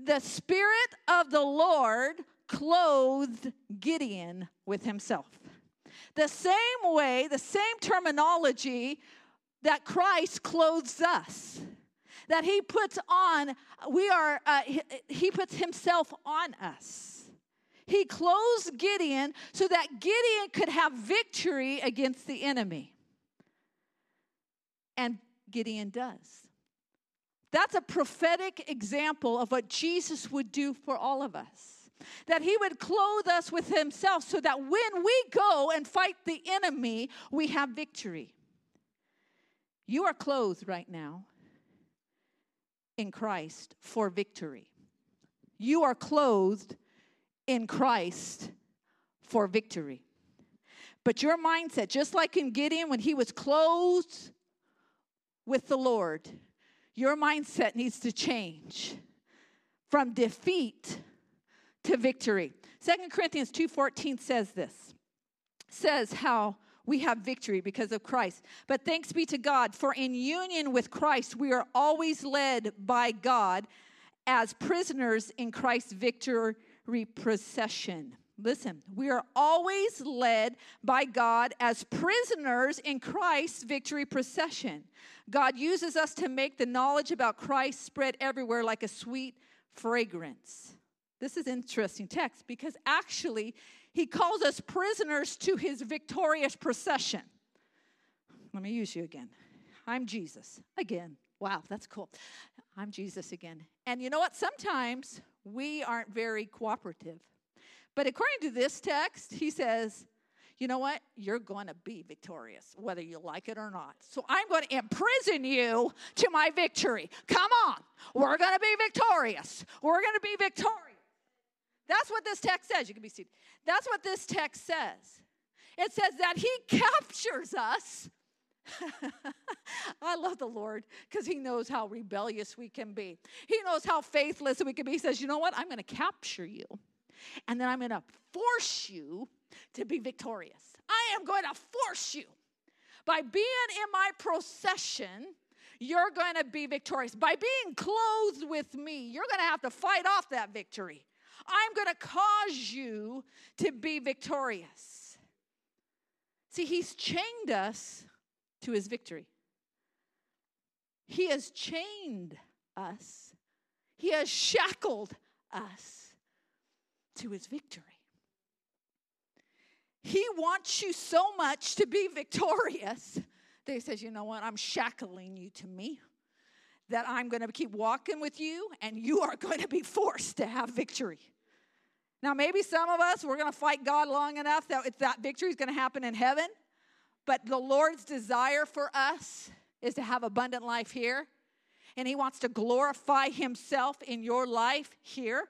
The Spirit of the Lord clothed Gideon with himself. The same way, the same terminology that Christ clothes us, that he puts on, he puts himself on us. He clothes Gideon so that Gideon could have victory against the enemy. And Gideon does. That's a prophetic example of what Jesus would do for all of us. That he would clothe us with himself so that when we go and fight the enemy, we have victory. You are clothed right now in Christ for victory. You are clothed in Christ for victory. But your mindset, just like in Gideon when he was clothed with the Lord, your mindset needs to change from defeat to victory. 2 Corinthians 2:14 says this, says how we have victory because of Christ. But thanks be to God, for in union with Christ, we are always led by God as prisoners in Christ's victory procession. Listen, we are always led by God as prisoners in Christ's victory procession. God uses us to make the knowledge about Christ spread everywhere like a sweet fragrance. This is interesting text because actually he calls us prisoners to his victorious procession. Let me use you again. I'm Jesus again. Wow, that's cool. I'm Jesus again. And you know what? Sometimes we aren't very cooperative. But according to this text, he says, you know what? You're going to be victorious, whether you like it or not. So I'm going to imprison you to my victory. Come on. We're going to be victorious. We're going to be victorious. That's what this text says. You can be seated. That's what this text says. It says that he captures us. I love the Lord because he knows how rebellious we can be. He knows how faithless we can be. He says, you know what? I'm going to capture you. And then I'm going to force you to be victorious. I am going to force you. By being in my procession, you're going to be victorious. By being clothed with me, you're going to have to fight off that victory. I'm going to cause you to be victorious. See, he's chained us to his victory. He has chained us. He has shackled us to his victory. He wants you so much to be victorious that he says, you know what, I'm shackling you to me, that I'm going to keep walking with you, and you are going to be forced to have victory. Now, maybe some of us, we're going to fight God long enough that that victory is going to happen in heaven, but the Lord's desire for us is to have abundant life here, and he wants to glorify himself in your life here.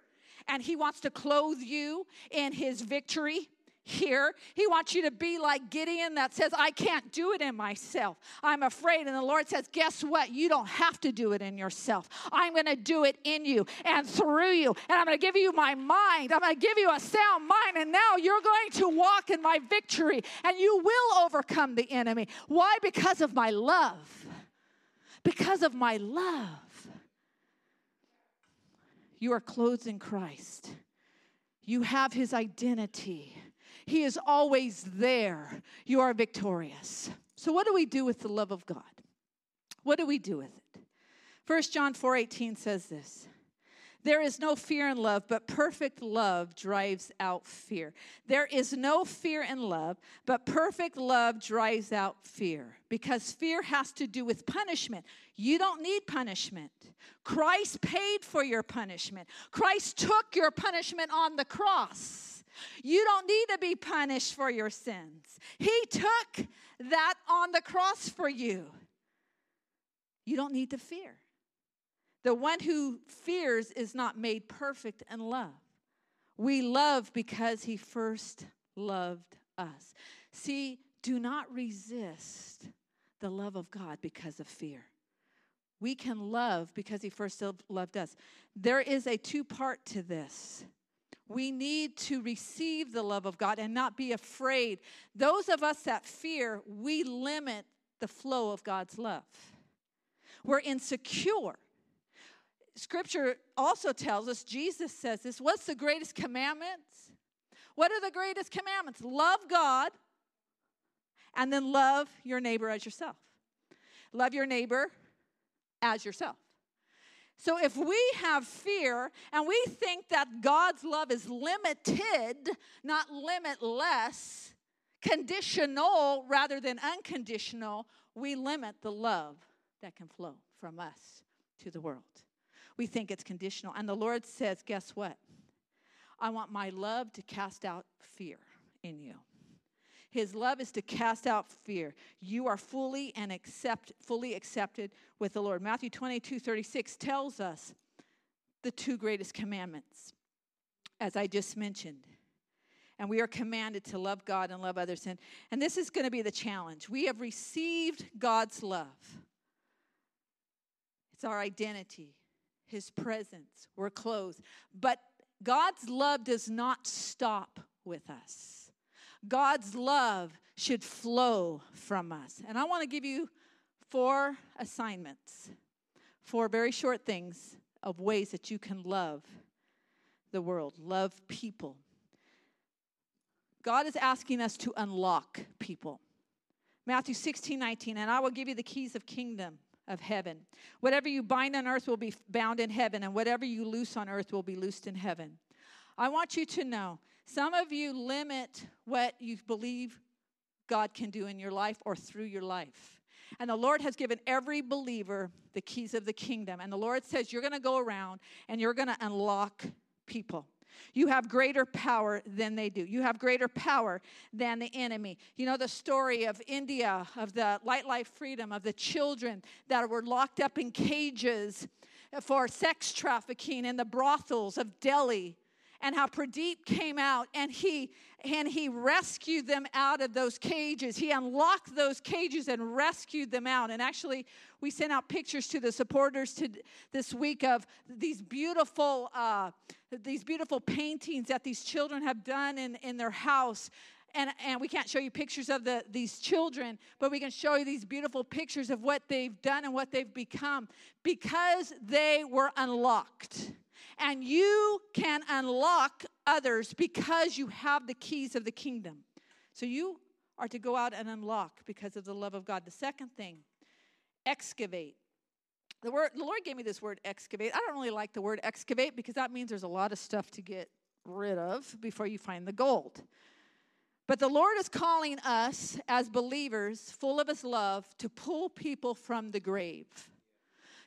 And he wants to clothe you in his victory here. He wants you to be like Gideon that says, I can't do it in myself. I'm afraid. And the Lord says, guess what? You don't have to do it in yourself. I'm going to do it in you and through you. And I'm going to give you my mind. I'm going to give you a sound mind. And now you're going to walk in my victory. And you will overcome the enemy. Why? Because of my love. Because of my love. You are clothed in Christ. You have his identity. He is always there. You are victorious. So what do we do with the love of God? What do we do with it? 1 John 4:18 says this. There is no fear in love, but perfect love drives out fear. There is no fear in love, but perfect love drives out fear. Because fear has to do with punishment. You don't need punishment. Christ paid for your punishment. Christ took your punishment on the cross. You don't need to be punished for your sins. He took that on the cross for you. You don't need to fear. The one who fears is not made perfect in love. We love because he first loved us. See, do not resist the love of God because of fear. We can love because he first loved us. There is a two-part to this. We need to receive the love of God and not be afraid. Those of us that fear, we limit the flow of God's love. We're insecure. Scripture also tells us, Jesus says this, what's the greatest commandments? What are the greatest commandments? Love God and then love your neighbor as yourself. Love your neighbor as yourself. So if we have fear and we think that God's love is limited, not limitless, conditional rather than unconditional, we limit the love that can flow from us to the world. We think it's conditional. And the Lord says, guess what? I want my love to cast out fear in you. His love is to cast out fear. You are fully accepted with the Lord. Matthew 22:36 tells us the two greatest commandments, as I just mentioned. And we are commanded to love God and love others. And this is going to be the challenge. We have received God's love. It's our identity, His presence. We're clothed. But God's love does not stop with us. God's love should flow from us. And I want to give you 4 assignments, 4 very short things of ways that you can love the world, love people. God is asking us to unlock people. Matthew 16:19, and I will give you the keys of kingdom of heaven. Whatever you bind on earth will be bound in heaven, and whatever you loose on earth will be loosed in heaven. I want you to know, some of you limit what you believe God can do in your life or through your life. And the Lord has given every believer the keys of the kingdom. And the Lord says you're going to go around and you're going to unlock people. You have greater power than they do. You have greater power than the enemy. You know the story of India, of the Life Freedom, of the children that were locked up in cages for sex trafficking in the brothels of Delhi. And how Pradeep came out and he rescued them out of those cages. He unlocked those cages and rescued them out. And actually, we sent out pictures to the supporters this week of these beautiful paintings that these children have done in their house. And we can't show you pictures of these children, but we can show you these beautiful pictures of what they've done and what they've become because they were unlocked. And you can unlock others because you have the keys of the kingdom. So you are to go out and unlock because of the love of God. The second thing, excavate. The Lord gave me this word, excavate. I don't really like the word excavate because that means there's a lot of stuff to get rid of before you find the gold. But the Lord is calling us as believers, full of His love, to pull people from the grave.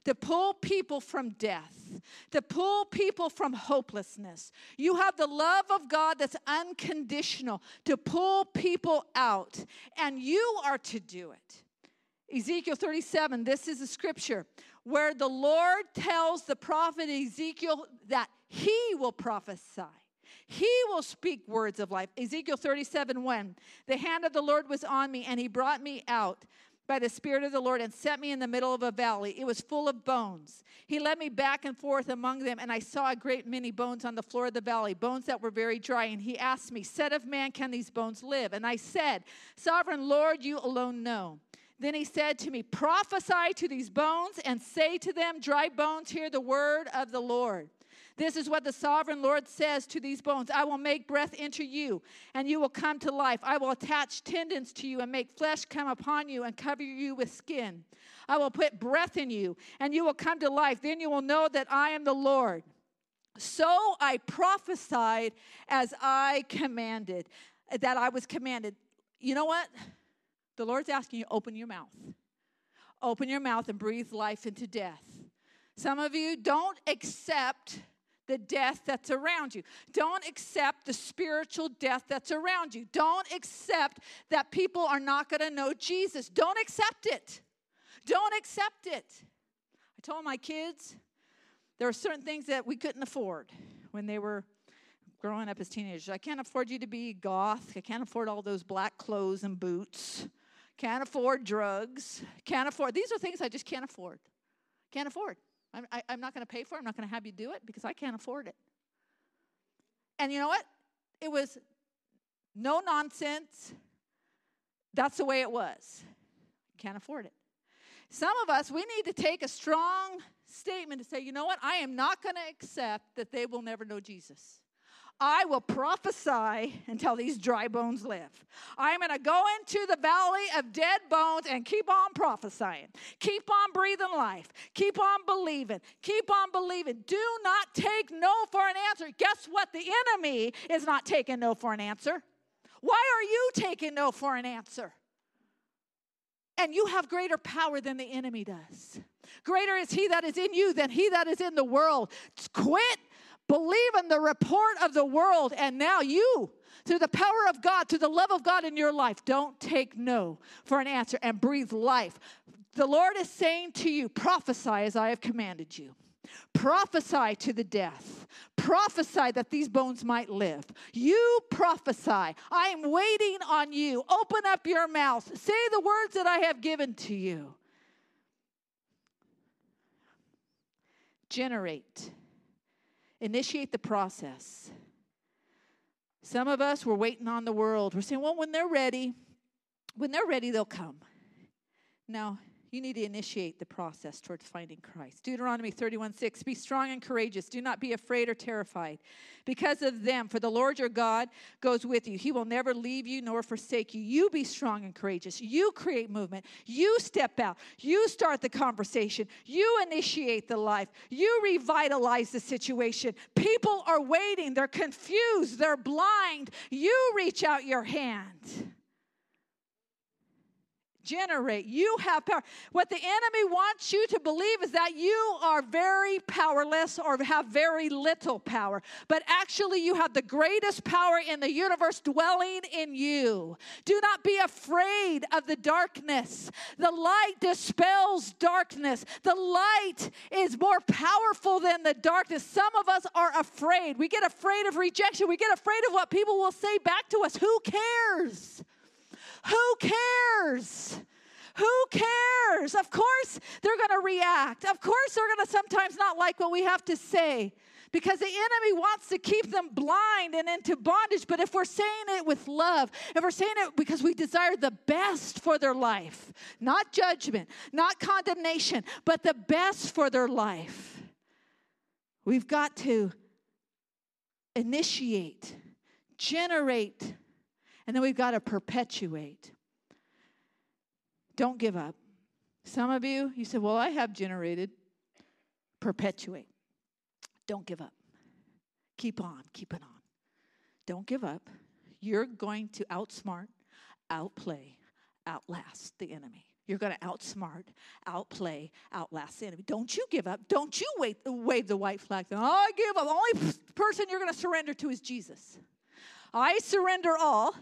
To pull people from death, to pull people from hopelessness. You have the love of God that's unconditional to pull people out, and you are to do it. Ezekiel 37, this is a scripture where the Lord tells the prophet Ezekiel that he will prophesy. He will speak words of life. Ezekiel 37:1, the hand of the Lord was on me, and He brought me out by the Spirit of the Lord and set me in the middle of a valley. It was full of bones. He led me back and forth among them, and I saw a great many bones on the floor of the valley, bones that were very dry. And He asked me, "Son of man, can these bones live?" And I said, "Sovereign Lord, you alone know." Then He said to me, "Prophesy to these bones and say to them, dry bones, hear the word of the Lord. This is what the sovereign Lord says to these bones. I will make breath into you, and you will come to life. I will attach tendons to you and make flesh come upon you and cover you with skin. I will put breath in you, and you will come to life. Then you will know that I am the Lord." So I prophesied as I commanded, that I was commanded. You know what? The Lord's asking you, open your mouth. Open your mouth and breathe life into death. Some of you don't accept the death that's around you. Don't accept the spiritual death that's around you. Don't accept that people are not going to know Jesus. Don't accept it. Don't accept it. I told my kids there were certain things that we couldn't afford when they were growing up as teenagers. I can't afford you to be goth. I can't afford all those black clothes and boots. Can't afford drugs. Can't afford. These are things I just can't afford. Can't afford. I'm not going to pay for it. I'm not going to have you do it because I can't afford it. And you know what? It was no nonsense. That's the way it was. Can't afford it. Some of us, we need to take a strong statement to say, you know what? I am not going to accept that they will never know Jesus. I will prophesy until these dry bones live. I'm going to go into the valley of dead bones and keep on prophesying. Keep on breathing life. Keep on believing. Keep on believing. Do not take no for an answer. Guess what? The enemy is not taking no for an answer. Why are you taking no for an answer? And you have greater power than the enemy does. Greater is he that is in you than he that is in the world. Quit believing the report of the world, and now you, through the power of God, through the love of God in your life, don't take no for an answer and breathe life. The Lord is saying to you, prophesy as I have commanded you. Prophesy to the death. Prophesy that these bones might live. You prophesy. I am waiting on you. Open up your mouth. Say the words that I have given to you. Generate. Initiate the process. Some of us, we're waiting on the world. We're saying, well, when they're ready, they'll come. Now, you need to initiate the process towards finding Christ. Deuteronomy 31:6, be strong and courageous. Do not be afraid or terrified because of them. For the Lord your God goes with you. He will never leave you nor forsake you. You be strong and courageous. You create movement. You step out. You start the conversation. You initiate the life. You revitalize the situation. People are waiting. They're confused. They're blind. You reach out your hand. Generate. You have power. What the enemy wants you to believe is that you are very powerless or have very little power. But actually, you have the greatest power in the universe dwelling in you. Do not be afraid of the darkness. The light dispels darkness. The light is more powerful than the darkness. Some of us are afraid. We get afraid of rejection. We get afraid of what people will say back to us. Who cares? Who cares? Who cares? Of course they're going to react. Of course they're going to sometimes not like what we have to say because the enemy wants to keep them blind and into bondage. But if we're saying it with love, if we're saying it because we desire the best for their life, not judgment, not condemnation, but the best for their life, we've got to initiate, generate, and then we've got to perpetuate. Don't give up. Some of you, you said, well, I have generated. Perpetuate. Don't give up. Keep on, keep it on. Don't give up. You're going to outsmart, outplay, outlast the enemy. You're going to outsmart, outplay, outlast the enemy. Don't you give up. Don't you wave the white flag. Oh, I give up. The only person you're going to surrender to is Jesus. I surrender all.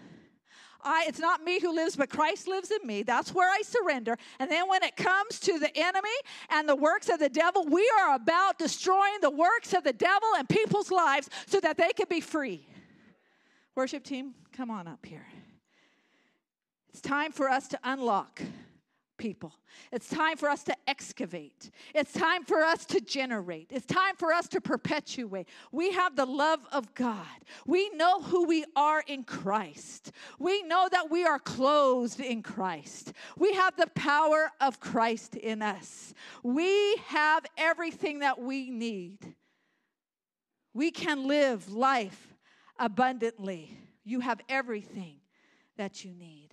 It's not me who lives, but Christ lives in me. That's where I surrender. And then when it comes to the enemy and the works of the devil, we are about destroying the works of the devil in people's lives so that they can be free. Worship team, come on up here. It's time for us to unlock people. It's time for us to excavate. It's time for us to generate. It's time for us to perpetuate. We have the love of God. We know who we are in Christ. We know that we are clothed in Christ. We have the power of Christ in us. We have everything that we need. We can live life abundantly. You have everything that you need.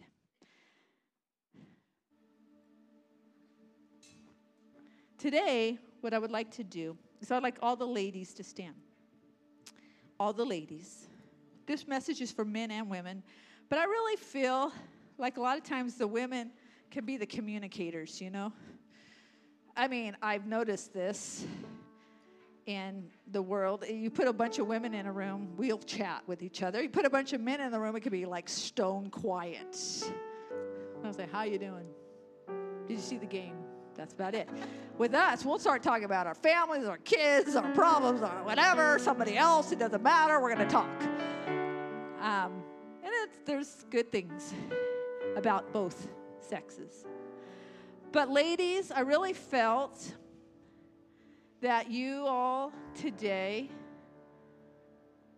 Today, what I would like to do is I'd like all the ladies to stand. All the ladies. This message is for men and women, but I really feel like a lot of times the women can be the communicators, you know? I mean, I've noticed this in the world. You put a bunch of women in a room, we'll chat with each other. You put a bunch of men in the room, it could be like stone quiet. I'll say, how you doing? Did you see the game? That's about it. With us, we'll start talking about our families, our kids, our problems, our whatever, somebody else, it doesn't matter, we're going to talk. There's good things about both sexes. But ladies, I really felt that you all today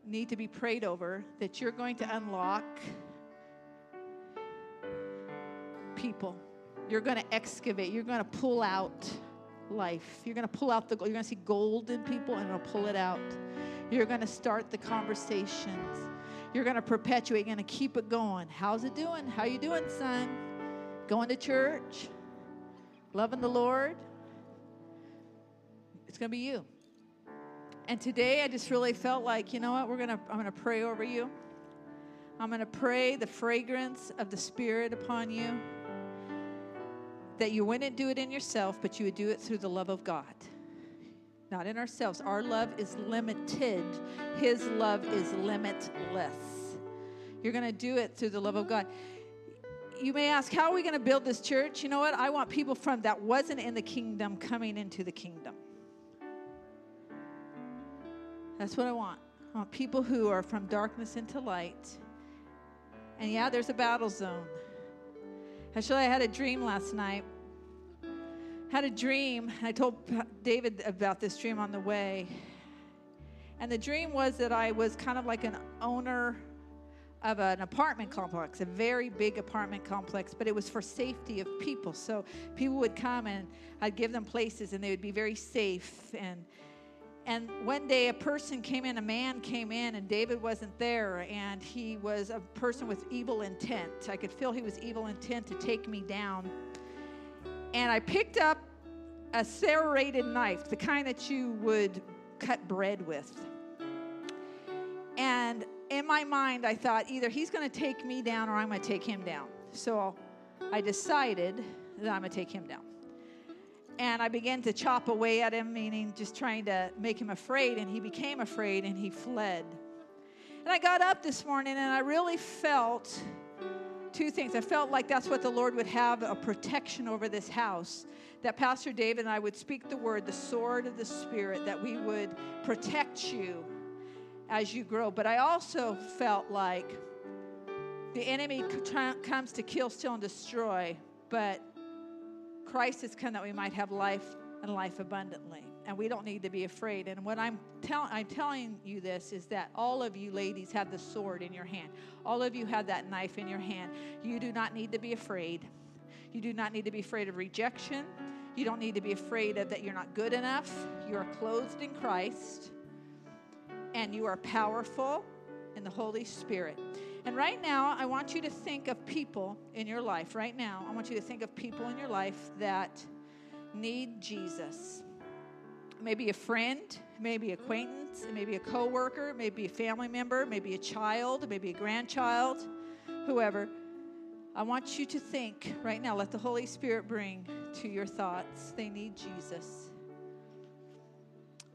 need to be prayed over, that you're going to unlock people. You're going to excavate. You're going to pull out life. You're going to pull out the gold. You're going to see gold in people, and it'll pull it out. You're going to start the conversations. You're going to perpetuate. You're going to keep it going. How's it doing? How you doing, son? Going to church? Loving the Lord? It's going to be you. And today I just really felt like, you know what? I'm going to pray over you. I'm going to pray the fragrance of the Spirit upon you. That you wouldn't do it in yourself, but you would do it through the love of God. Not in ourselves. Our love is limited. His love is limitless. You're going to do it through the love of God. You may ask, how are we going to build this church? You know what? I want people from that wasn't in the kingdom coming into the kingdom. That's what I want. I want people who are from darkness into light. And yeah, there's a battle zone. Actually, I had a dream last night. Had a dream. I told David about this dream on the way. And the dream was that I was kind of like an owner of an apartment complex, a very big apartment complex, but it was for safety of people. So people would come and I'd give them places and they would be very safe. And one day a person came in, a man came in, and David wasn't there, and he was a person with evil intent. I could feel he was evil intent to take me down. And I picked up a serrated knife, the kind that you would cut bread with. And in my mind, I thought, either he's going to take me down or I'm going to take him down. So I decided that I'm going to take him down. And I began to chop away at him, meaning just trying to make him afraid. And he became afraid, and he fled. And I got up this morning, and I really felt two things. I felt like that's what the Lord would have, a protection over this house, that Pastor David and I would speak the word, the sword of the Spirit, that we would protect you as you grow. But I also felt like the enemy comes to kill, steal, and destroy, but Christ has come that we might have life and life abundantly, and we don't need to be afraid. And what I'm telling you this is that all of you ladies have the sword in your hand. All of you have that knife in your hand. You do not need to be afraid. You do not need to be afraid of rejection. You don't need to be afraid of that you're not good enough. You are clothed in Christ, and you are powerful in the Holy Spirit. And right now, I want you to think of people in your life. Right now, I want you to think of people in your life that need Jesus. Maybe a friend, maybe acquaintance, maybe a coworker, maybe a family member, maybe a child, maybe a grandchild, whoever. I want you to think right now. Let the Holy Spirit bring to your thoughts. They need Jesus.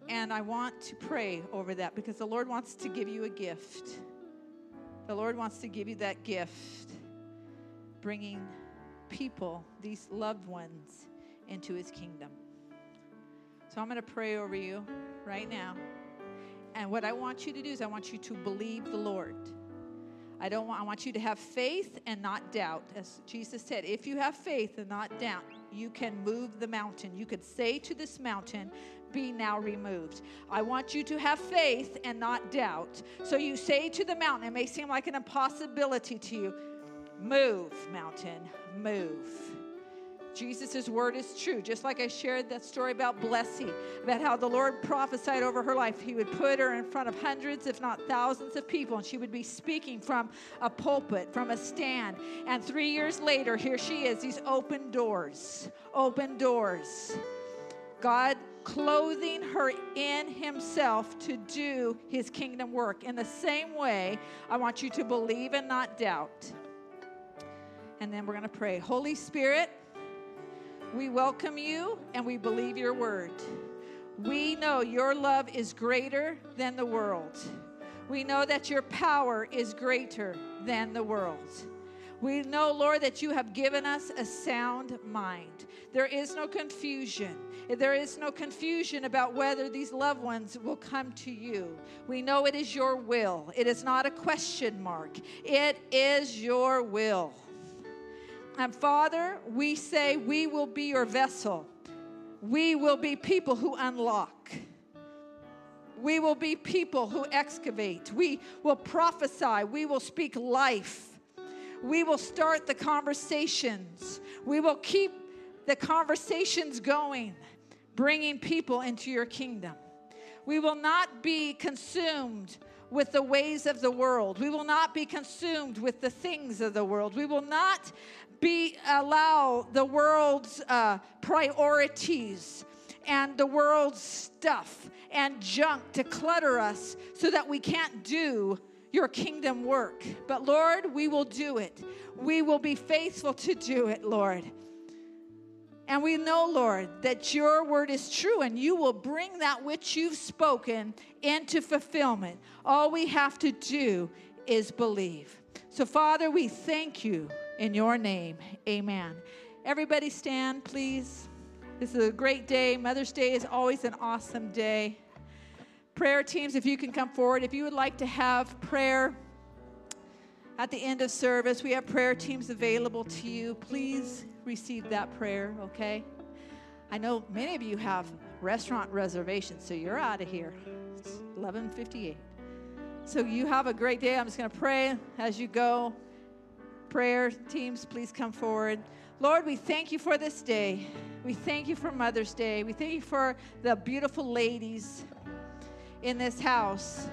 And I want to pray over that because the Lord wants to give you a gift. The Lord wants to give you that gift, bringing people, these loved ones, into His kingdom. So I'm going to pray over you right now. And what I want you to do is I want you to believe the Lord. I want you to have faith and not doubt. As Jesus said, if you have faith and not doubt, you can move the mountain. You could say to this mountain, be now removed. I want you to have faith and not doubt. So you say to the mountain, it may seem like an impossibility to you, move, mountain, move. Jesus' word is true. Just like I shared that story about Blessy, about how the Lord prophesied over her life. He would put her in front of hundreds, if not thousands of people, and she would be speaking from a pulpit, from a stand. And 3 years later, here she is, these open doors, open doors. God clothing her in Himself to do His kingdom work. In the same way, I want you to believe and not doubt. And then we're going to pray. Holy Spirit, we welcome You and we believe Your word. We know Your love is greater than the world. We know that Your power is greater than the world. We know, Lord, that You have given us a sound mind. There is no confusion. There is no confusion about whether these loved ones will come to You. We know it is Your will. It is not a question mark. It is Your will. And Father, we say we will be Your vessel. We will be people who unlock. We will be people who excavate. We will prophesy. We will speak life. We will start the conversations. We will keep the conversations going. bringing people into your kingdom. We will not be consumed with the ways of the world. We will not be consumed with the things of the world. We will not allow the world's priorities and the world's stuff and junk to clutter us so that we can't do your kingdom work. But Lord, we will do it. We will be faithful to do it, Lord. And we know, Lord, that your word is true and you will bring that which you've spoken into fulfillment. All we have to do is believe. So, Father, we thank you in your name. Amen. Everybody stand, please. This is a great day. Mother's Day is always an awesome day. Prayer teams, if you can come forward. If you would like to have prayer at the end of service, we have prayer teams available to you. Please receive that prayer, okay? I know many of you have restaurant reservations, so you're out of here. It's 11:58. So you have a great day. I'm just going to pray as you go. Prayer teams, please come forward. Lord, we thank you for this day. We thank you for Mother's Day. We thank you for the beautiful ladies in this house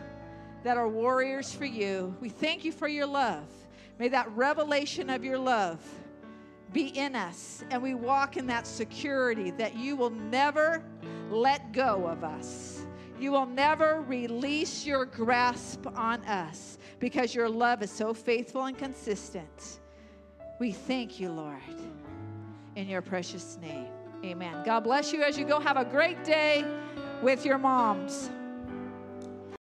that are warriors for you. We thank you for your love. May that revelation of your love be in us, and we walk in that security that you will never let go of us. You will never release your grasp on us because your love is so faithful and consistent. We thank you, Lord, in your precious name. Amen. God bless you as you go. Have a great day with your moms.